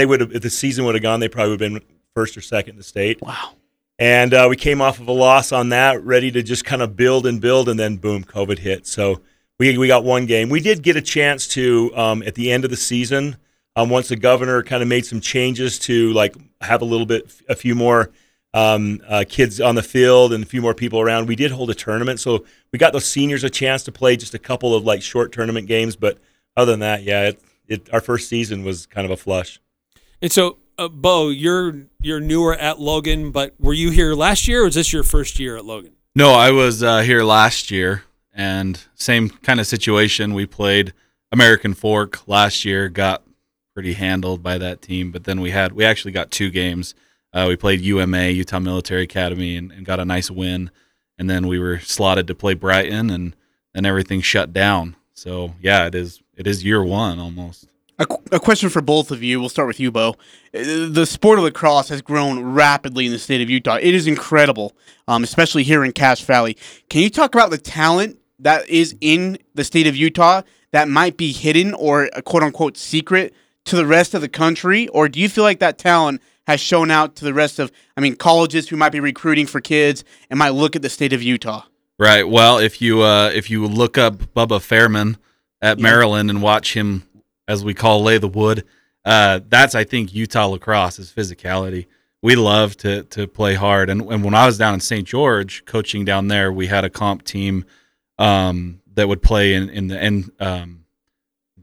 if the season would have gone, they probably would have been first or second in the state. Wow. And we came off of a loss on that, ready to just kind of build, and then boom, COVID hit. So we got one game. We did get a chance to, at the end of the season, once the governor kind of made some changes to like have a few more kids on the field and a few more people around, we did hold a tournament. So we got those seniors a chance to play just a couple of like short tournament games. But other than that, yeah, our first season was kind of a flush. And so, Bo, you're newer at Logan, but were you here last year, or is this your first year at Logan? No, I was here last year, and same kind of situation. We played American Fork last year, got pretty handled by that team, but then we actually got two games. We played UMA, Utah Military Academy, and got a nice win, and then we were slotted to play Brighton, and then everything shut down. So yeah, it is year one almost. A question for both of you. We'll start with you, Bo. The sport of lacrosse has grown rapidly in the state of Utah. It is incredible, especially here in Cache Valley. Can you talk about the talent that is in the state of Utah that might be hidden or a quote-unquote secret to the rest of the country? Or do you feel like that talent has shown out to the rest of, colleges who might be recruiting for kids and might look at the state of Utah? Right. Well, if you look up Bubba Fairman at Maryland and watch him, as we call lay the wood, that's, I think, Utah lacrosse is physicality. We love to play hard. And when I was down in St. George coaching down there, we had a comp team that would play in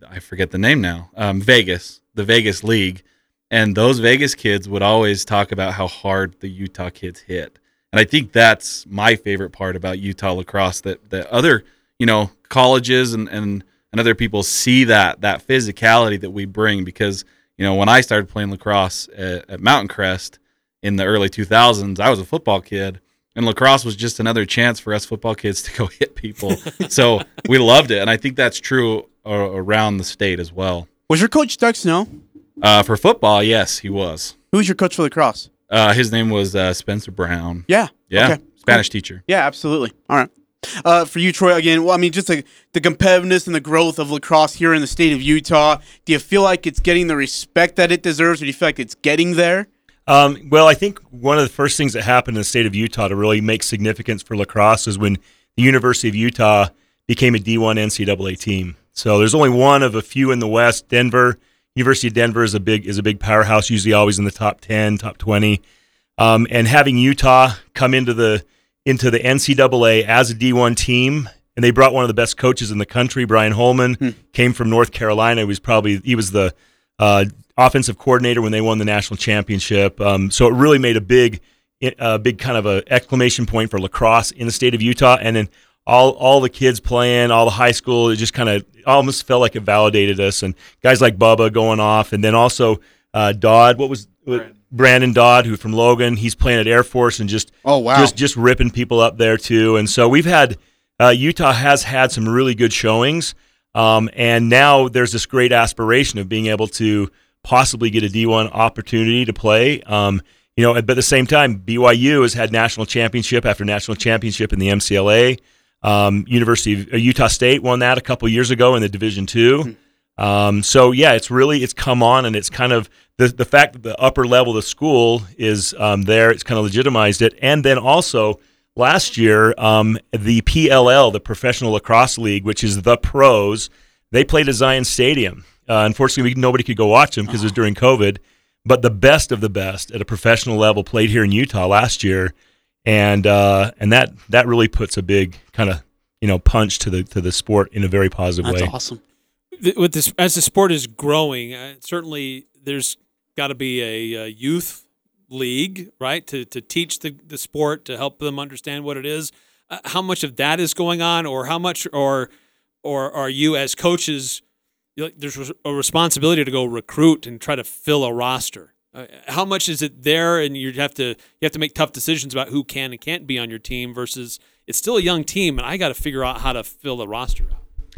I forget the name now, Vegas, the Vegas League. And those Vegas kids would always talk about how hard the Utah kids hit. And I think that's my favorite part about Utah lacrosse, that other, colleges and other people see that physicality that we bring, because when I started playing lacrosse at Mountain Crest in the early 2000s, I was a football kid, and lacrosse was just another chance for us football kids to go hit people. So we loved it, and I think that's true around the state as well. Was your coach Doug Snow? For football, yes, he was. Who was your coach for lacrosse? His name was Spencer Brown. Yeah. Yeah. Okay. Spanish teacher. Yeah, absolutely. All right. For you, Troy, again, well, just the competitiveness and the growth of lacrosse here in the state of Utah, do you feel like it's getting the respect that it deserves, or do you feel like it's getting there? Well, I think one of the first things that happened in the state of Utah to really make significance for lacrosse is when the University of Utah became a D1 NCAA team. So there's only one of a few in the West. Denver, University of Denver is a big powerhouse, usually always in the top 10, top 20. And having Utah come into the NCAA as a D1 team, and they brought one of the best coaches in the country, Brian Holman, came from North Carolina. He was the offensive coordinator when they won the national championship. So it really made a big kind of a exclamation point for lacrosse in the state of Utah, and then all the kids playing, all the high school. It just kind of almost felt like it validated us, and guys like Bubba going off, and then also Dodd. Brandon Dodd, who from Logan, he's playing at Air Force and just just ripping people up there too. And so we've had Utah has had some really good showings, and now there's this great aspiration of being able to possibly get a D1 opportunity to play. But at the same time, BYU has had national championship after national championship in the MCLA. University of Utah State won that a couple years ago in the Division II. So yeah, it's come on, and it's kind of the fact that the upper level of the school is there, it's kind of legitimized it. And then also last year, the PLL, the Professional Lacrosse League, which is the pros, they played at Zion Stadium. Unfortunately, nobody could go watch them because it was during COVID, but the best of the best at a professional level played here in Utah last year. And that really puts a big kind of, punch to the sport in a very positive way. That's awesome. With this, as the sport is growing, certainly there's got to be a youth league, right, to teach the sport, to help them understand what it is. How much of that is going on, or how much, or are you as coaches, there's a responsibility to go recruit and try to fill a roster? How much is it there, and you have to make tough decisions about who can and can't be on your team versus it's still a young team, and I got to figure out how to fill the roster out.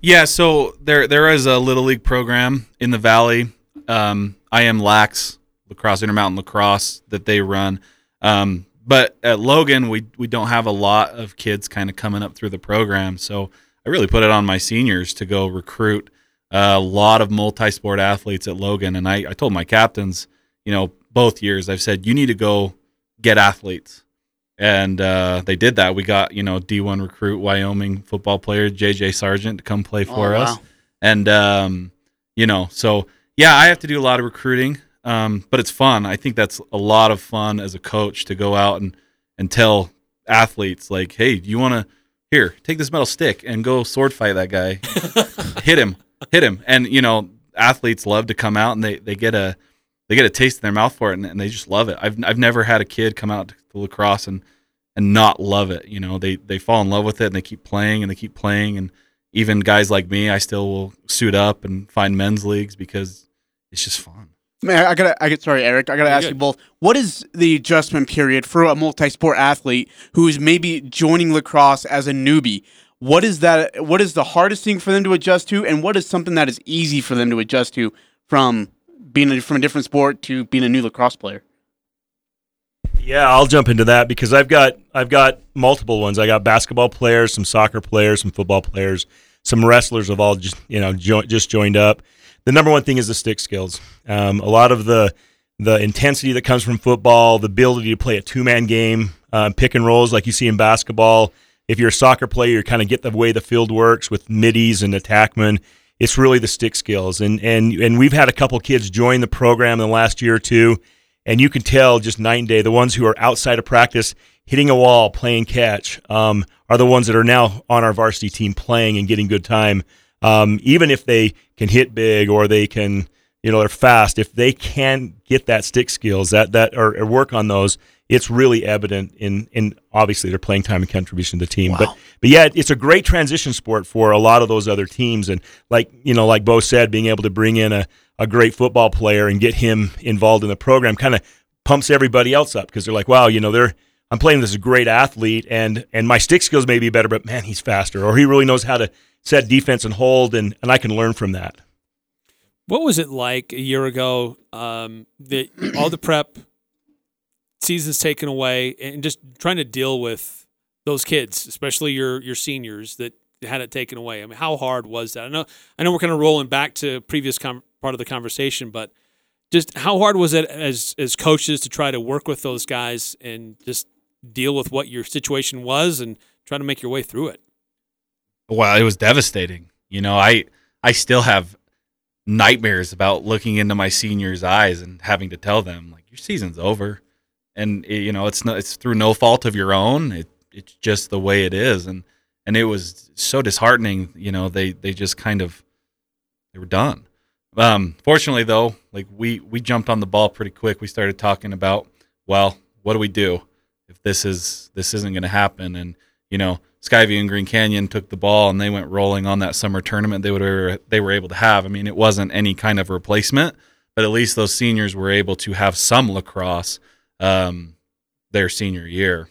Yeah, so there is a Little League program in the Valley. I am LAX, Lacrosse, Intermountain Lacrosse, that they run. But at Logan, we don't have a lot of kids kind of coming up through the program, so I really put it on my seniors to go recruit a lot of multi-sport athletes at Logan, and I told my captains, you know, both years I've said, you need to go get athletes. And they did that. We got, you know, D1 recruit Wyoming football player J.J. Sargent to come play for us. And, you know, so, yeah, I have to do a lot of recruiting, but it's fun. I think that's a lot of fun as a coach to go out and tell athletes, like, hey, you want to, here, take this metal stick and go sword fight that guy. Hit him. And, you know, athletes love to come out and they get a taste in their mouth for it, and they just love it. I've never had a kid come out to lacrosse and not love it. You know, they fall in love with it, and they keep playing, and even guys like me, I still will suit up and find men's leagues because it's just fun. Man, sorry, Eric, I gotta ask you both. What is the adjustment period for a multi-sport athlete who is maybe joining lacrosse as a newbie? What is that? What is the hardest thing for them to adjust to, and what is something that is easy for them to adjust to from being from a different sport to being a new lacrosse player? Yeah, I'll jump into that because I've got multiple ones. I got basketball players, some soccer players, some football players, some wrestlers have all just joined up. The number one thing is the stick skills. A lot of the intensity that comes from football, the ability to play a two-man game, pick and rolls like you see in basketball. If you're a soccer player, you kind of get the way the field works with middies and attackmen. It's really the stick skills, and we've had a couple kids join the program in the last year or two, and you can tell just night and day. The ones who are outside of practice, hitting a wall, playing catch, are the ones that are now on our varsity team playing and getting good time. Even if they can hit big or they can, you know, they're fast. If they can get that stick skills or work on those, it's really evident in obviously their playing time and contribution to the team. Wow. But yeah, it's a great transition sport for a lot of those other teams. And like Bo said, being able to bring in a great football player and get him involved in the program kind of pumps everybody else up because they're like, wow, you know, I'm playing this great athlete and my stick skills may be better, but man, he's faster or he really knows how to set defense and hold and I can learn from that. What was it like a year ago that all the prep season's taken away and just trying to deal with those kids, especially your seniors that had it taken away? I mean, how hard was that? I know we're kind of rolling back to previous part of the conversation, but just how hard was it as coaches to try to work with those guys and just deal with what your situation was and try to make your way through it? Well, it was devastating. You know, I still have nightmares about looking into my seniors' eyes and having to tell them, like, your season's over. And you know, it's through no fault of your own. It's just the way it is, and it was so disheartening. You know, they just they were done. Fortunately, though, like we jumped on the ball pretty quick. We started talking about, well, what do we do if this isn't going to happen? And you know, Skyview and Green Canyon took the ball and they went rolling on that summer tournament they were able to have. I mean, it wasn't any kind of replacement, but at least those seniors were able to have some lacrosse their senior year.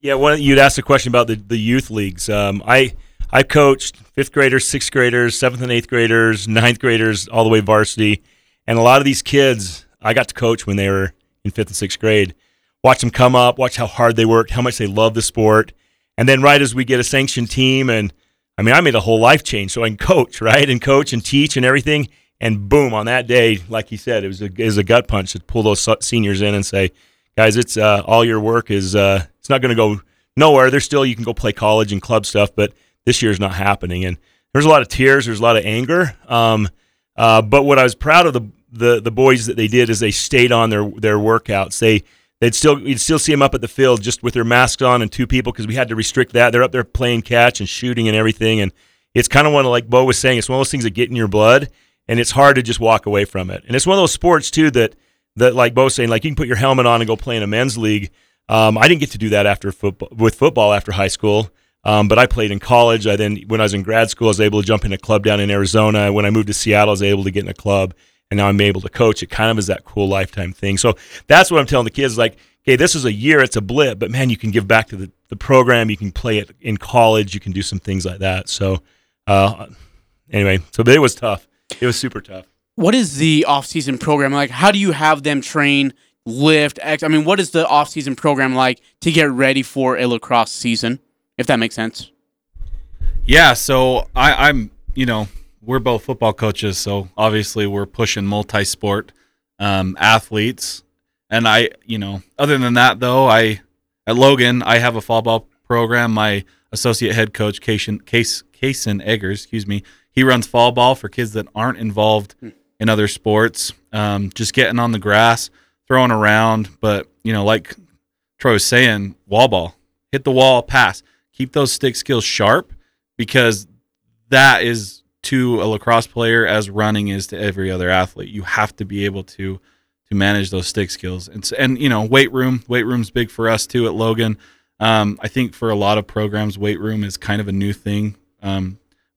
You'd asked a question about the youth leagues. I coached 5th graders, 6th graders, 7th and 8th graders, 9th graders, all the way varsity. And a lot of these kids I got to coach when they were in 5th and 6th grade. Watch them come up, watch how hard they worked, how much they love the sport. And then right as we get a sanctioned team, and I mean, I made a whole life change. So I can coach, right? And coach and teach and everything. And boom, on that day, like you said, it was a gut punch to pull those seniors in and say, guys, it's all your work is it's not going to go nowhere. There's still, you can go play college and club stuff, but this year's not happening. And there's a lot of tears, there's a lot of anger. But what I was proud of the boys that they did is they stayed on their workouts. You'd still see them up at the field just with their masks on and two people because we had to restrict that. They're up there playing catch and shooting and everything. And it's kind of one, like Bo was saying, it's one of those things that get in your blood. And it's hard to just walk away from it. And it's one of those sports, too, that like Bo's saying, like you can put your helmet on and go play in a men's league. I didn't get to do that with football after high school, but I played in college. When I was in grad school, I was able to jump in a club down in Arizona. When I moved to Seattle, I was able to get in a club. and now I'm able to coach. It kind of is that cool lifetime thing. So that's what I'm telling the kids, like, hey, this is a year, it's a blip, but man, you can give back to the program, you can play it in college, you can do some things like that. So anyway, so it was tough. It was super tough. What is the off-season program like? How do you have them train, lift, I mean, what is the off-season program like to get ready for a lacrosse season, if that makes sense? Yeah, so I'm, you know, we're both football coaches, so obviously we're pushing multi-sport athletes. And I, you know, other than that, though, at Logan, I have a fall ball program. My associate head coach, Kaysen Eggers, he runs fall ball for kids that aren't involved in other sports, just getting on the grass, throwing around. But, you know, like Troy was saying, wall ball, hit the wall, pass. Keep those stick skills sharp, because that is to a lacrosse player as running is to every other athlete. You have to be able to manage those stick skills. And you know, weight room's big for us too at Logan. I think for a lot of programs, weight room is kind of a new thing.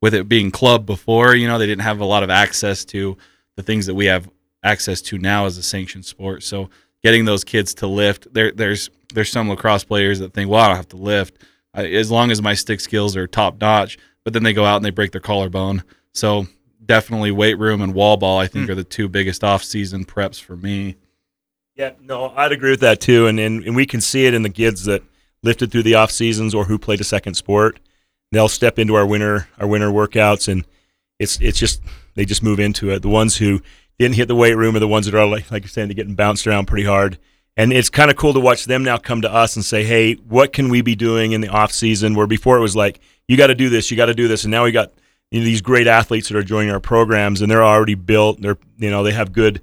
With it being club before, you know, they didn't have a lot of access to the things that we have access to now as a sanctioned sport. So getting those kids to lift, there's some lacrosse players that think, well, I don't have to lift as long as my stick skills are top notch, but then they go out and they break their collarbone. So definitely weight room and wall ball, I think, are the two biggest off-season preps for me. Yeah, no, I'd agree with that too. And we can see it in the kids that lifted through the off-seasons or who played a second sport. They'll step into our winter workouts, and it's just they just move into it. The ones who didn't hit the weight room are the ones that are, like you're saying, they're getting bounced around pretty hard. And it's kind of cool to watch them now come to us and say, hey, what can we be doing in the off season? Where before it was like, you got to do this. And now we got, you know, these great athletes that are joining our programs, and they're already built. They're, you know, they have good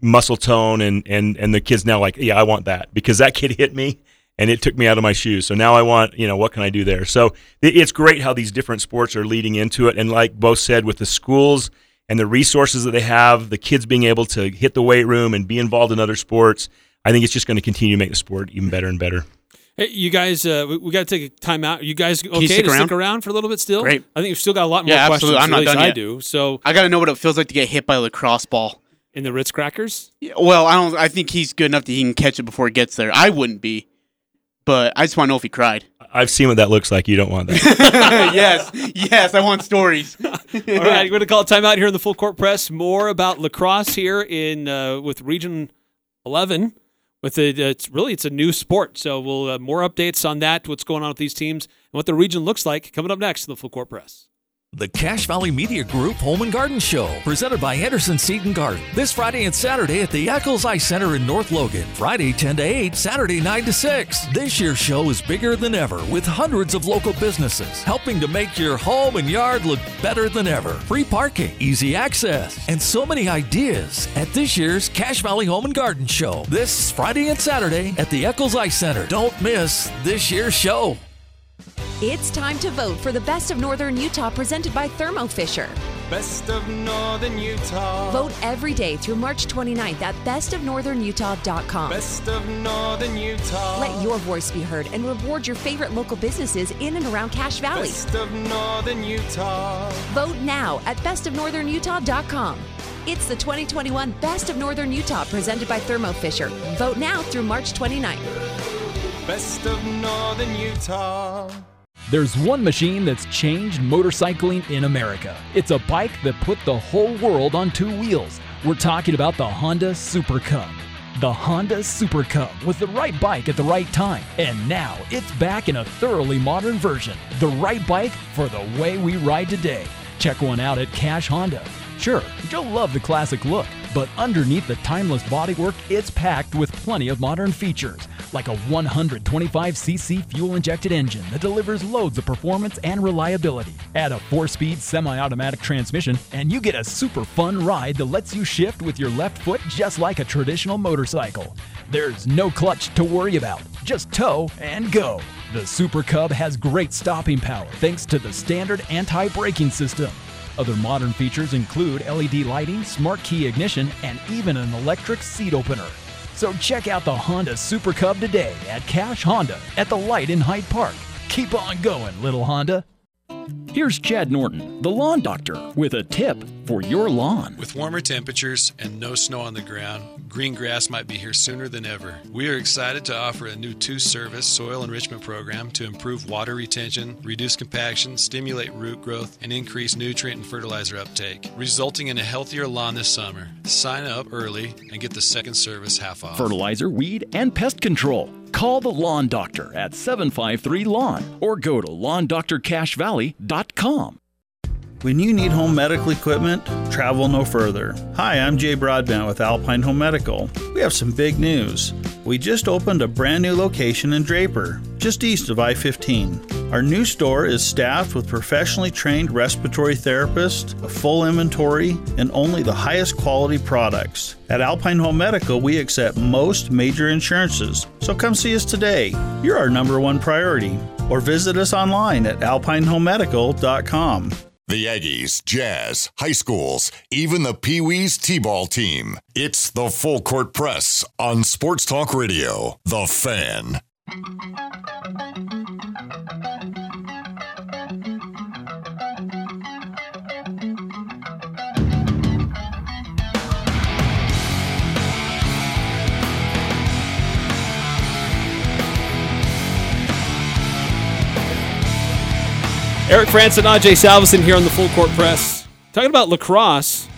muscle tone, and the kids now like, yeah, I want that, because that kid hit me and it took me out of my shoes. So now I want, you know, what can I do there? So it's great how these different sports are leading into it. And like Bo said, with the schools and the resources that they have, the kids being able to hit the weight room and be involved in other sports, I think it's just going to continue to make the sport even better and better. Hey, you guys, we got to take a time out. Are you guys okay stick around for a little bit still? Great. I think you've still got a lot more questions. Yeah, absolutely. I'm not done yet. I do. So I got to know what it feels like to get hit by a lacrosse ball. In the Ritz Crackers? Yeah, well, I think he's good enough that he can catch it before it gets there. I wouldn't be. But I just want to know if he cried. I've seen what that looks like. You don't want that. Yes, I want stories. All right, we're going to call time out here in the Full Court Press. More about lacrosse here in with Region 11. It's a new sport, so we'll more updates on that, what's going on with these teams, and what the region looks like coming up next in the Full Court Press. The Cache Valley Media Group Home and Garden Show, presented by Henderson Seed and Garden, this Friday and Saturday at the Eccles Eye Center in North Logan, Friday 10 to 8, Saturday 9 to 6. This year's show is bigger than ever, with hundreds of local businesses helping to make your home and yard look better than ever. Free parking, easy access, and so many ideas at this year's Cache Valley Home and Garden Show, this Friday and Saturday at the Eccles Eye Center. Don't miss this year's show. It's time to vote for the Best of Northern Utah, presented by Thermo Fisher. Best of Northern Utah. Vote every day through March 29th at bestofnorthernutah.com. Best of Northern Utah. Let your voice be heard and reward your favorite local businesses in and around Cache Valley. Best of Northern Utah. Vote now at bestofnorthernutah.com. It's the 2021 Best of Northern Utah, presented by Thermo Fisher. Vote now through March 29th. Best of Northern Utah. There's one machine that's changed motorcycling in America. It's a bike that put the whole world on two wheels. We're talking about the Honda Super Cub. The Honda Super Cub was the right bike at the right time, and now it's back in a thoroughly modern version. The right bike for the way we ride today. Check one out at Cache Honda. Sure, you'll love the classic look, but underneath the timeless bodywork, it's packed with plenty of modern features, like a 125cc fuel-injected engine that delivers loads of performance and reliability. Add a 4-speed semi-automatic transmission, and you get a super fun ride that lets you shift with your left foot just like a traditional motorcycle. There's no clutch to worry about. Just tow and go. The Super Cub has great stopping power thanks to the standard anti-braking system. Other modern features include LED lighting, smart key ignition, and even an electric seat opener. So check out the Honda Super Cub today at Cache Honda at the light in Hyde Park. Keep on going, little Honda. Here's Chad Norton, the lawn doctor, with a tip for your lawn. With warmer temperatures and no snow on the ground, green grass might be here sooner than ever. We are excited to offer a new two-service soil enrichment program to improve water retention, reduce compaction, stimulate root growth, and increase nutrient and fertilizer uptake, resulting in a healthier lawn this summer. Sign up early and get the second service half off. Fertilizer, weed, and pest control. Call the Lawn Doctor at 753-LAWN or go to lawndoctorcashvalley.com. When you need home medical equipment, travel no further. Hi, I'm Jay Broadbent with Alpine Home Medical. We have some big news. We just opened a brand new location in Draper, just east of I-15. Our new store is staffed with professionally trained respiratory therapists, a full inventory, and only the highest quality products. At Alpine Home Medical, we accept most major insurances, so come see us today. You're our number one priority. Or visit us online at alpinehomemedical.com. The Aggies, Jazz, high schools, even the Pee Wees T-ball team. It's the Full Court Press on Sports Talk Radio, The Fan. Eric Frandsen, Ajay Salvesen here on the Full Court Press. Talking about lacrosse,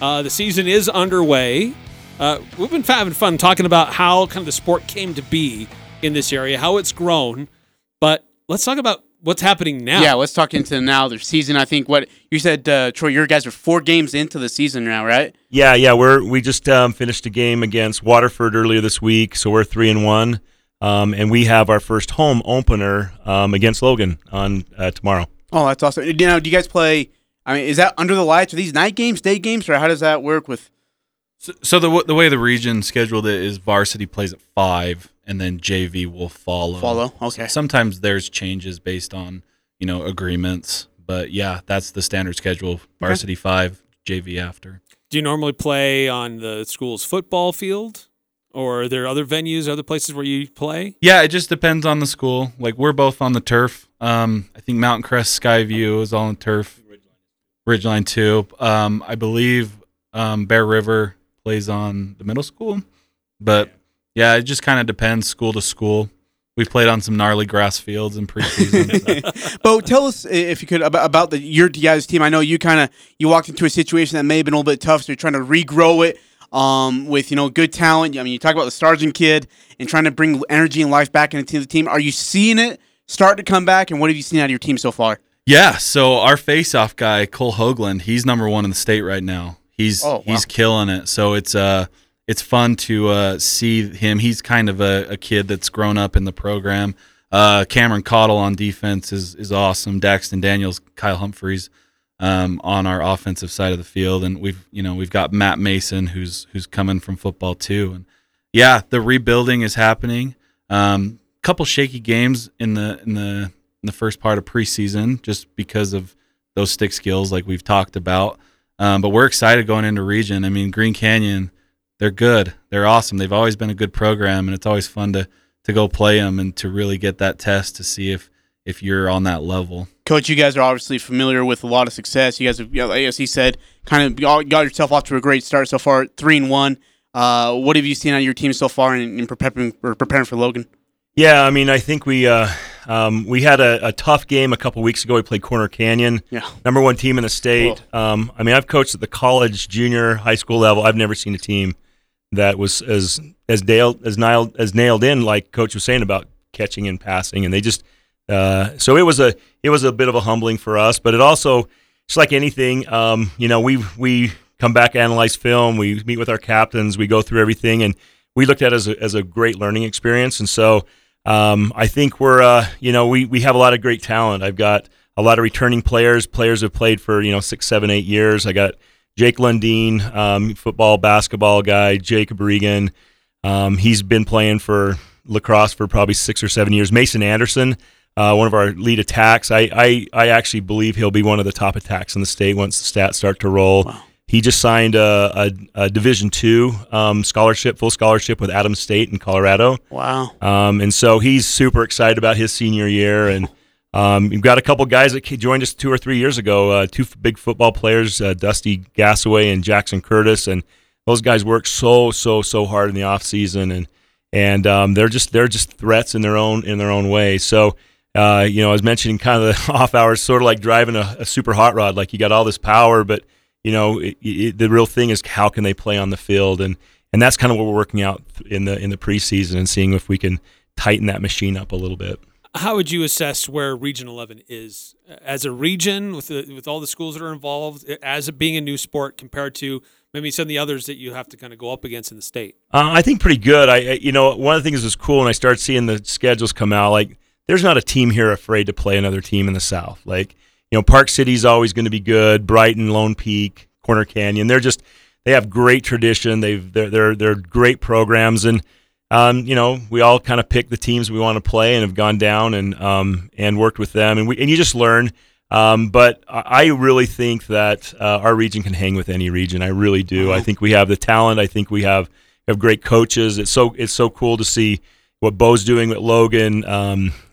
the season is underway. We've been having fun talking about how kind of the sport came to be in this area, how it's grown. But let's talk about what's happening now. Yeah, let's talk into now the season. I think what you said, Troy, your guys are 4 games into the season now, right? Yeah. We just finished a game against Waterford earlier this week, so we're 3-1. And we have our first home opener against Logan on tomorrow. Oh, that's awesome. You know, do you guys play, I mean, is that under the lights? Are these night games, day games, or how does that work with? So the way the region scheduled it is varsity plays at 5, and then JV will follow. Okay. Sometimes there's changes based on, you know, agreements. But, yeah, that's the standard schedule, varsity 5, JV after. Do you normally play on the school's football field? Or are there other venues, other places where you play? Yeah, it just depends on the school. Like, we're both on the turf. I think Mountain Crest Skyview is all on the turf. Ridgeline, too. I believe Bear River plays on the middle school. But, yeah, it just kind of depends school to school. We played on some gnarly grass fields in preseason. So. But tell us, if you could, about your guys' team. I know you kind of walked into a situation that may have been a little bit tough, so you're trying to regrow it. With, you know, good talent. I mean, you talk about the Sargent kid and trying to bring energy and life back into the team. Are you seeing it start to come back, and what have you seen out of your team so far? Yeah, so our face-off guy, Cole Hoagland, he's number 1 in the state right now. He's killing it. So it's fun to see him. He's kind of a kid that's grown up in the program. Cameron Cottle on defense is awesome. Daxton Daniels, Kyle Humphreys. On our offensive side of the field, and we've got Matt Mason who's coming from football too, and yeah, the rebuilding is happening. Couple shaky games in the first part of preseason just because of those stick skills like we've talked about. But we're excited going into region. I mean, Green Canyon, they're good, they're awesome. They've always been a good program, and it's always fun to go play them and to really get that test to see if you're on that level. Coach, you guys are obviously familiar with a lot of success. You guys have, as he said, kind of got yourself off to a great start so far, 3-1. What have you seen out of your team so far in preparing for Logan? Yeah, I mean, I think we had a tough game a couple weeks ago. We played Corner Canyon, number 1 team in the state. I mean, I've coached at the college, junior, high school level. I've never seen a team that was as nailed in, like Coach was saying, about catching and passing, and they just. So it was a bit of a humbling for us, but it also, just like anything, we come back, analyze film, we meet with our captains, we go through everything, and we looked at it as a great learning experience. And so I think we're we have a lot of great talent. I've got a lot of returning players have played for 6, 7, 8 years. I got Jake Lundeen, football, basketball guy, Jacob Regan. He's been playing for lacrosse for probably 6 or 7 years. Mason Anderson. One of our lead attacks. I actually believe he'll be one of the top attacks in the state once the stats start to roll. Wow. He just signed a Division II scholarship, full scholarship with Adams State in Colorado. Wow. And so he's super excited about his senior year. And You've got a couple guys that joined us 2 or 3 years ago, two big football players, Dusty Gassaway and Jackson Curtis, and those guys work so hard in the off season, and they're just threats in their own way. So I was mentioning kind of the off hours, sort of like driving a super hot rod. Like you got all this power, but the real thing is how can they play on the field, and that's kind of what we're working out in the preseason and seeing if we can tighten that machine up a little bit. How would you assess where Region 11 is as a region with all the schools that are involved, as it being a new sport compared to maybe some of the others that you have to kind of go up against in the state? I think pretty good. One of the things that's cool, and I started seeing the schedules come out, like there's not a team here afraid to play another team in the South. Like, Park City's always going to be good. Brighton, Lone Peak, Corner Canyon. They have great tradition. They're great programs, and we all kind of pick the teams we want to play and have gone down and worked with them, and you just learn. But I really think that our region can hang with any region. I really do. I think we have the talent. I think we have great coaches. It's so cool to see what Bo's doing with Logan.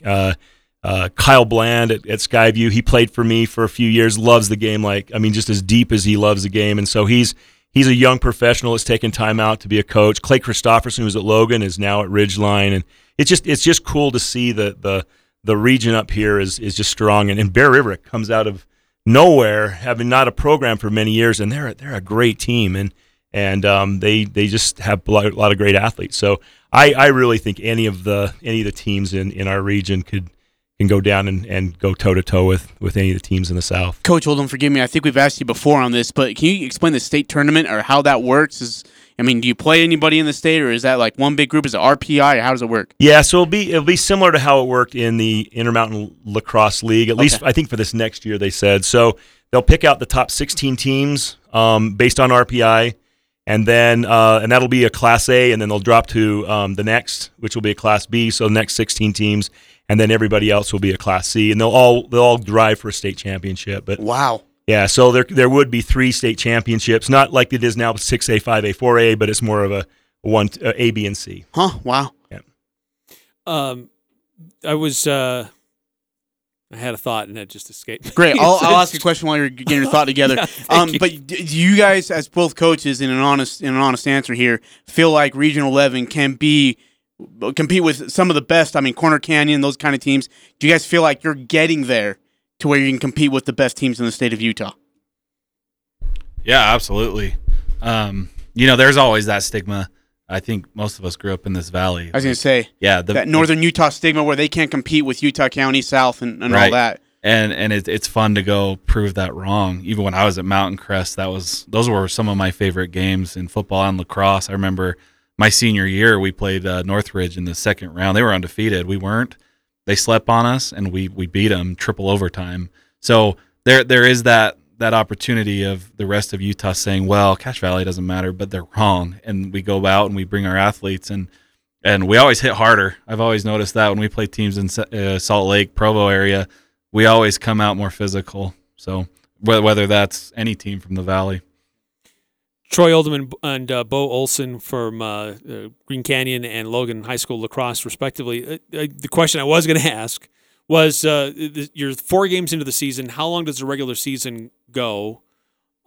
Kyle Bland at Skyview. He played for me for a few years. Loves the game. Just as deep as he loves the game, and so he's a young professional that's taken time out to be a coach. Clay Christopherson, who's at Logan, is now at Ridgeline, and it's just cool to see the region up here is just strong. And Bear River comes out of nowhere, having not a program for many years, and they're a great team, and they just have a lot of great athletes. So I really think any of the teams in our region can go down and go toe-to-toe with any of the teams in the South. Coach Holden, forgive me, I think we've asked you before on this, but can you explain the state tournament or how that works? Do you play anybody in the state, or is that like one big group? Is it RPI, or how does it work? Yeah, so it'll be similar to how it worked in the Intermountain Lacrosse League, at least I think for this next year, they said. So they'll pick out the top 16 teams based on RPI, and then and that'll be a Class A, and then they'll drop to the next, which will be a Class B, so the next 16 teams. And then everybody else will be a Class C, and they'll all drive for a state championship. But wow, yeah. So there would be three state championships, not like it is now 6A, 5A, 4A, but it's more of a A, B, and C. Huh? Wow. Yeah. I had a thought and it just escaped me. Great. I'll ask a question while you're getting your thought together. Yeah, but do you guys, as both coaches, in an honest answer here, feel like Region 11 can compete with some of the best? Corner Canyon, those kind of teams. Do you guys feel like you're getting there to where you can compete with the best teams in the state of Utah? Yeah, absolutely. There's always that stigma. I think most of us grew up in this valley. I was going to say, yeah, that northern Utah stigma where they can't compete with Utah County, South, and right. All that. And it's fun to go prove that wrong. Even when I was at Mountain Crest, those were some of my favorite games in football and lacrosse. I remember my senior year, we played Northridge in the second round. They were undefeated. We weren't. They slept on us, and we beat them triple overtime. So there is that opportunity of the rest of Utah saying, well, Cache Valley doesn't matter, but they're wrong. And we go out and we bring our athletes, and we always hit harder. I've always noticed that when we play teams in Salt Lake, Provo area, we always come out more physical. So whether that's any team from the Valley. Troy Oldham and Bo Olson from Green Canyon and Logan High School lacrosse, respectively. The question I was going to ask was, you're 4 games into the season. How long does the regular season go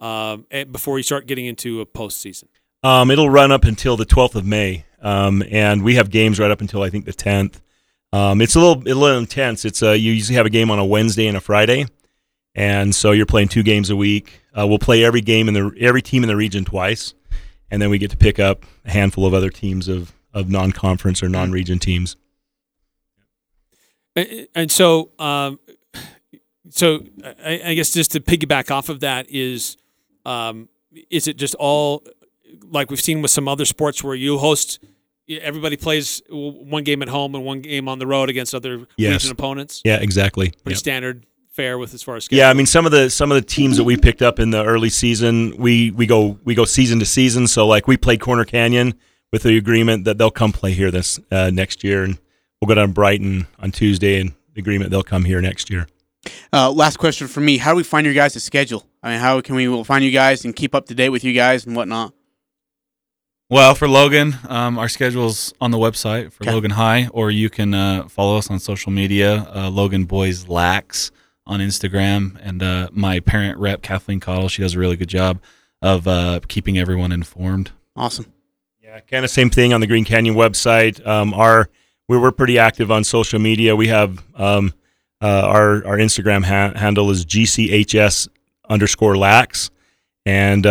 before you start getting into a postseason? It'll run up until the 12th of May, and we have games right up until, I think, the 10th. It's a little intense. It's you usually have a game on a Wednesday and a Friday, and so you're playing 2 games a week. We'll play every team in the region twice, and then we get to pick up a handful of other teams of non-conference or non-region teams. And so, I guess just to piggyback off of that is it just all like we've seen with some other sports where you host? Everybody plays one game at home and one game on the road against other region opponents. Yeah, exactly. Pretty standard. Fair with as far as schedule. Yeah, some of the teams that we picked up in the early season, we go season to season. So like we played Corner Canyon with the agreement that they'll come play here this next year, and we'll go down to Brighton on Tuesday, and the agreement they'll come here next year. Last question for me: how do we find your guys' schedule? How can we find you guys and keep up to date with you guys and whatnot? Well, for Logan, our schedule's on the website for Logan High, or you can follow us on social media, Logan Boys Lax on Instagram. And my parent rep, Kathleen Cottle, she does a really good job of keeping everyone informed. Awesome. Yeah, kind of same thing on the Green Canyon website. We're pretty active on social media. We have our Instagram handle is GCHS_lax. And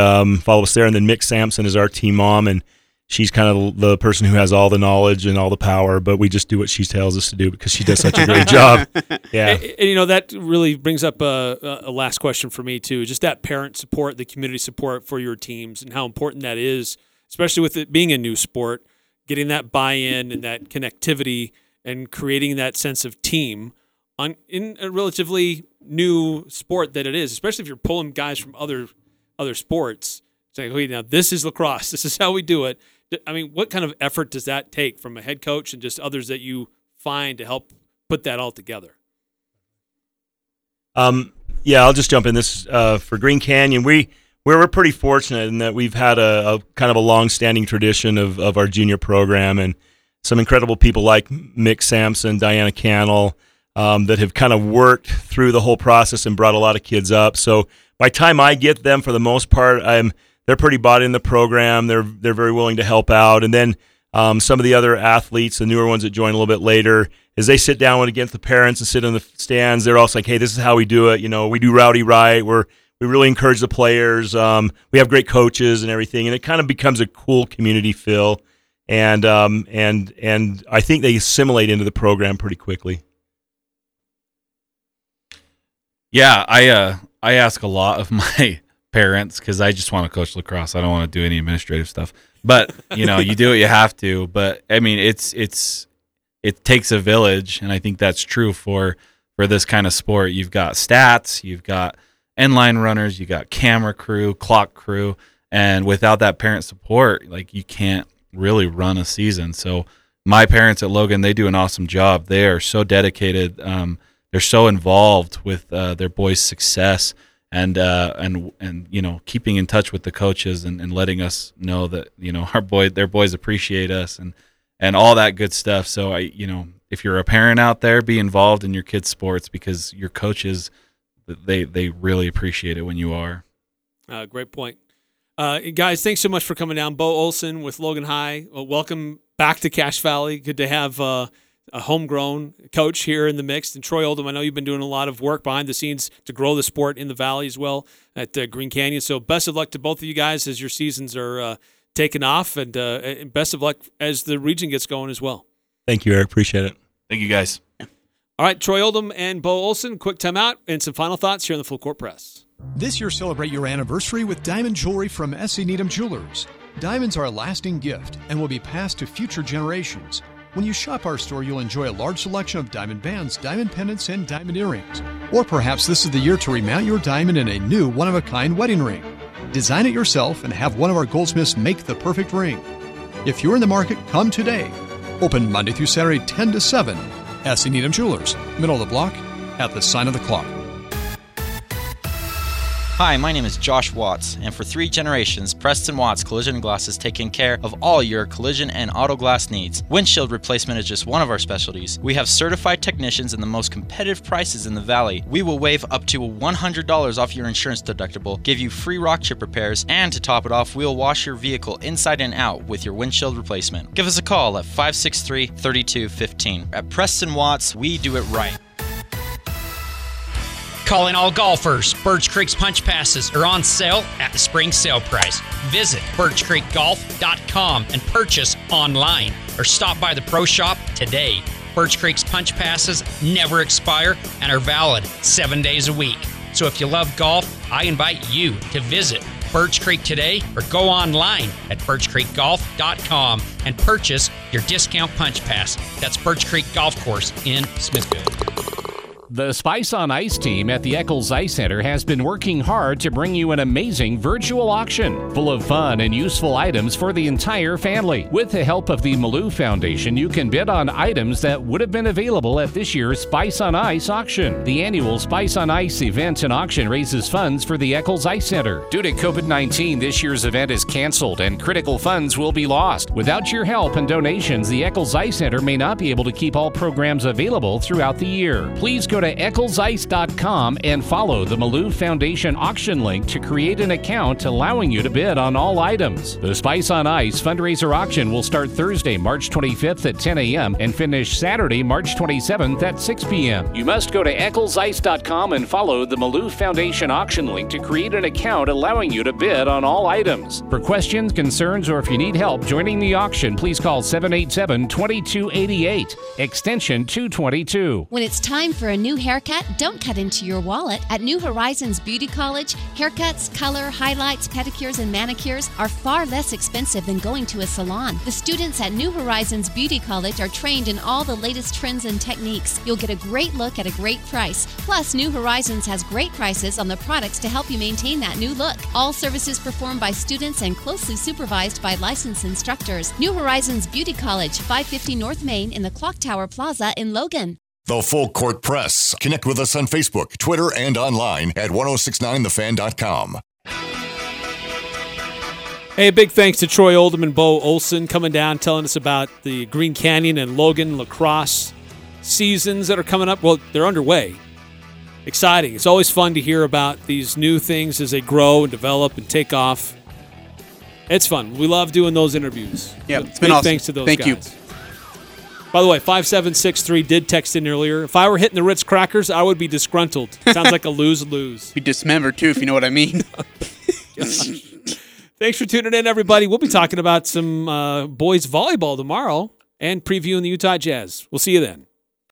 follow us there. And then Mick Sampson is our team mom, and she's kind of the person who has all the knowledge and all the power, but we just do what she tells us to do because she does such a great job. Yeah. And, you know, that really brings up a last question for me, too, just that parent support, the community support for your teams and how important that is, especially with it being a new sport, getting that buy-in and that connectivity and creating that sense of team on in a relatively new sport that it is, especially if you're pulling guys from other sports, saying, "Hey, now this is lacrosse. This is how we do it." I mean, what kind of effort does that take from a head coach and just others that you find to help put that all together? Yeah, I'll just jump in. This for Green Canyon, we're pretty fortunate in that we've had a kind of a long-standing tradition of our junior program and some incredible people like Mick Sampson, Diana Cannell, that have kind of worked through the whole process and brought a lot of kids up. So by the time I get them, for the most part, they're pretty bought in the program. They're very willing to help out. And then some of the other athletes, the newer ones that join a little bit later, as they sit down against the parents and sit in the stands, they're also like, "Hey, this is how we do it. You know, we do Rowdy right. We really encourage the players. We have great coaches and everything." And it kind of becomes a cool community feel. And and I think they assimilate into the program pretty quickly. Yeah, I ask a lot of my parents because I just want to coach lacrosse. I don't want to do any administrative stuff. But, you know, you do what you have to. But, I mean, it takes a village, and I think that's true for this kind of sport. You've got stats, you've got end-line runners, you've got camera crew, clock crew, and without that parent support, like, you can't really run a season. So my parents at Logan, they do an awesome job. They are so dedicated. They're so involved with their boys' success and you know, keeping in touch with the coaches and letting us know that, you know, their boys appreciate us and all that good stuff. So you know, if you're a parent out there, be involved in your kids' sports because your coaches, they really appreciate it when you are. Great point, guys. Thanks so much for coming down, Bo Olson with Logan High. Welcome back to Cache Valley. Good to have a homegrown coach here in the mix. And Troy Oldham, I know you've been doing a lot of work behind the scenes to grow the sport in the Valley as well at Green Canyon. So best of luck to both of you guys as your seasons are taking off, and best of luck as the region gets going as well. Thank you, Eric. Appreciate it. Thank you, guys. All right, Troy Oldham and Bo Olson, quick timeout and some final thoughts here on the Full Court Press. This year, celebrate your anniversary with diamond jewelry from S.C. Needham Jewelers. Diamonds are a lasting gift and will be passed to future generations. When you shop our store, you'll enjoy a large selection of diamond bands, diamond pendants, and diamond earrings. Or perhaps this is the year to remount your diamond in a new one-of-a-kind wedding ring. Design it yourself and have one of our goldsmiths make the perfect ring. If you're in the market, come today. Open Monday through Saturday, 10 to 7. S.C. Needham Jewelers, middle of the block, at the sign of the clock. Hi, my name is Josh Watts, and for 3 generations, Preston Watts Collision & Glass has taken care of all your collision and auto glass needs. Windshield replacement is just one of our specialties. We have certified technicians and the most competitive prices in the Valley. We will waive up to $100 off your insurance deductible, give you free rock chip repairs, and to top it off, we'll wash your vehicle inside and out with your windshield replacement. Give us a call at 563-3215. At Preston Watts, we do it right. Calling all golfers, Birch Creek's punch passes are on sale at the spring sale price. Visit birchcreekgolf.com and purchase online or stop by the pro shop today. Birch Creek's punch passes never expire and are valid 7 days a week. So if you love golf, I invite you to visit Birch Creek today or go online at birchcreekgolf.com and purchase your discount punch pass. That's Birch Creek Golf Course in Smithfield. The Spice on Ice team at the Eccles Ice Center has been working hard to bring you an amazing virtual auction full of fun and useful items for the entire family. With the help of the Malou Foundation, you can bid on items that would have been available at this year's Spice on Ice auction. The annual Spice on Ice event and auction raises funds for the Eccles Ice Center. Due to COVID-19, this year's event is canceled and critical funds will be lost. Without your help and donations, the Eccles Ice Center may not be able to keep all programs available throughout the year. Please go to EcclesIce.com and follow the Malou Foundation auction link to create an account allowing you to bid on all items. The Spice on Ice fundraiser auction will start Thursday, March 25th at 10 a.m. and finish Saturday, March 27th at 6 p.m. You must go to EcclesIce.com and follow the Malou Foundation auction link to create an account allowing you to bid on all items. For questions, concerns, or if you need help joining the auction, please call 787-2288, extension 222. When it's time for a new haircut, don't cut into your wallet. At New Horizons Beauty College, haircuts, color, highlights, pedicures, and manicures are far less expensive than going to a salon. The students at New Horizons Beauty College are trained in all the latest trends and techniques. You'll get a great look at a great price. Plus, New Horizons has great prices on the products to help you maintain that new look. All services performed by students and closely supervised by licensed instructors. New Horizons Beauty College, 550 North Main in the Clock Tower Plaza in Logan. The Full Court Press. Connect with us on Facebook, Twitter, and online at 1069thefan.com. Hey, big thanks to Troy Oldham and Bo Olson coming down, telling us about the Green Canyon and Logan Lacrosse seasons that are coming up. Well, they're underway. Exciting. It's always fun to hear about these new things as they grow and develop and take off. It's fun. We love doing those interviews. Yeah, it's been awesome. Thanks to those guys. Thank you. By the way, 5763 did text in earlier. If I were hitting the Ritz crackers, I would be disgruntled. Sounds like a lose-lose. Be dismembered, too, if you know what I mean. Thanks for tuning in, everybody. We'll be talking about some boys volleyball tomorrow and previewing the Utah Jazz. We'll see you then.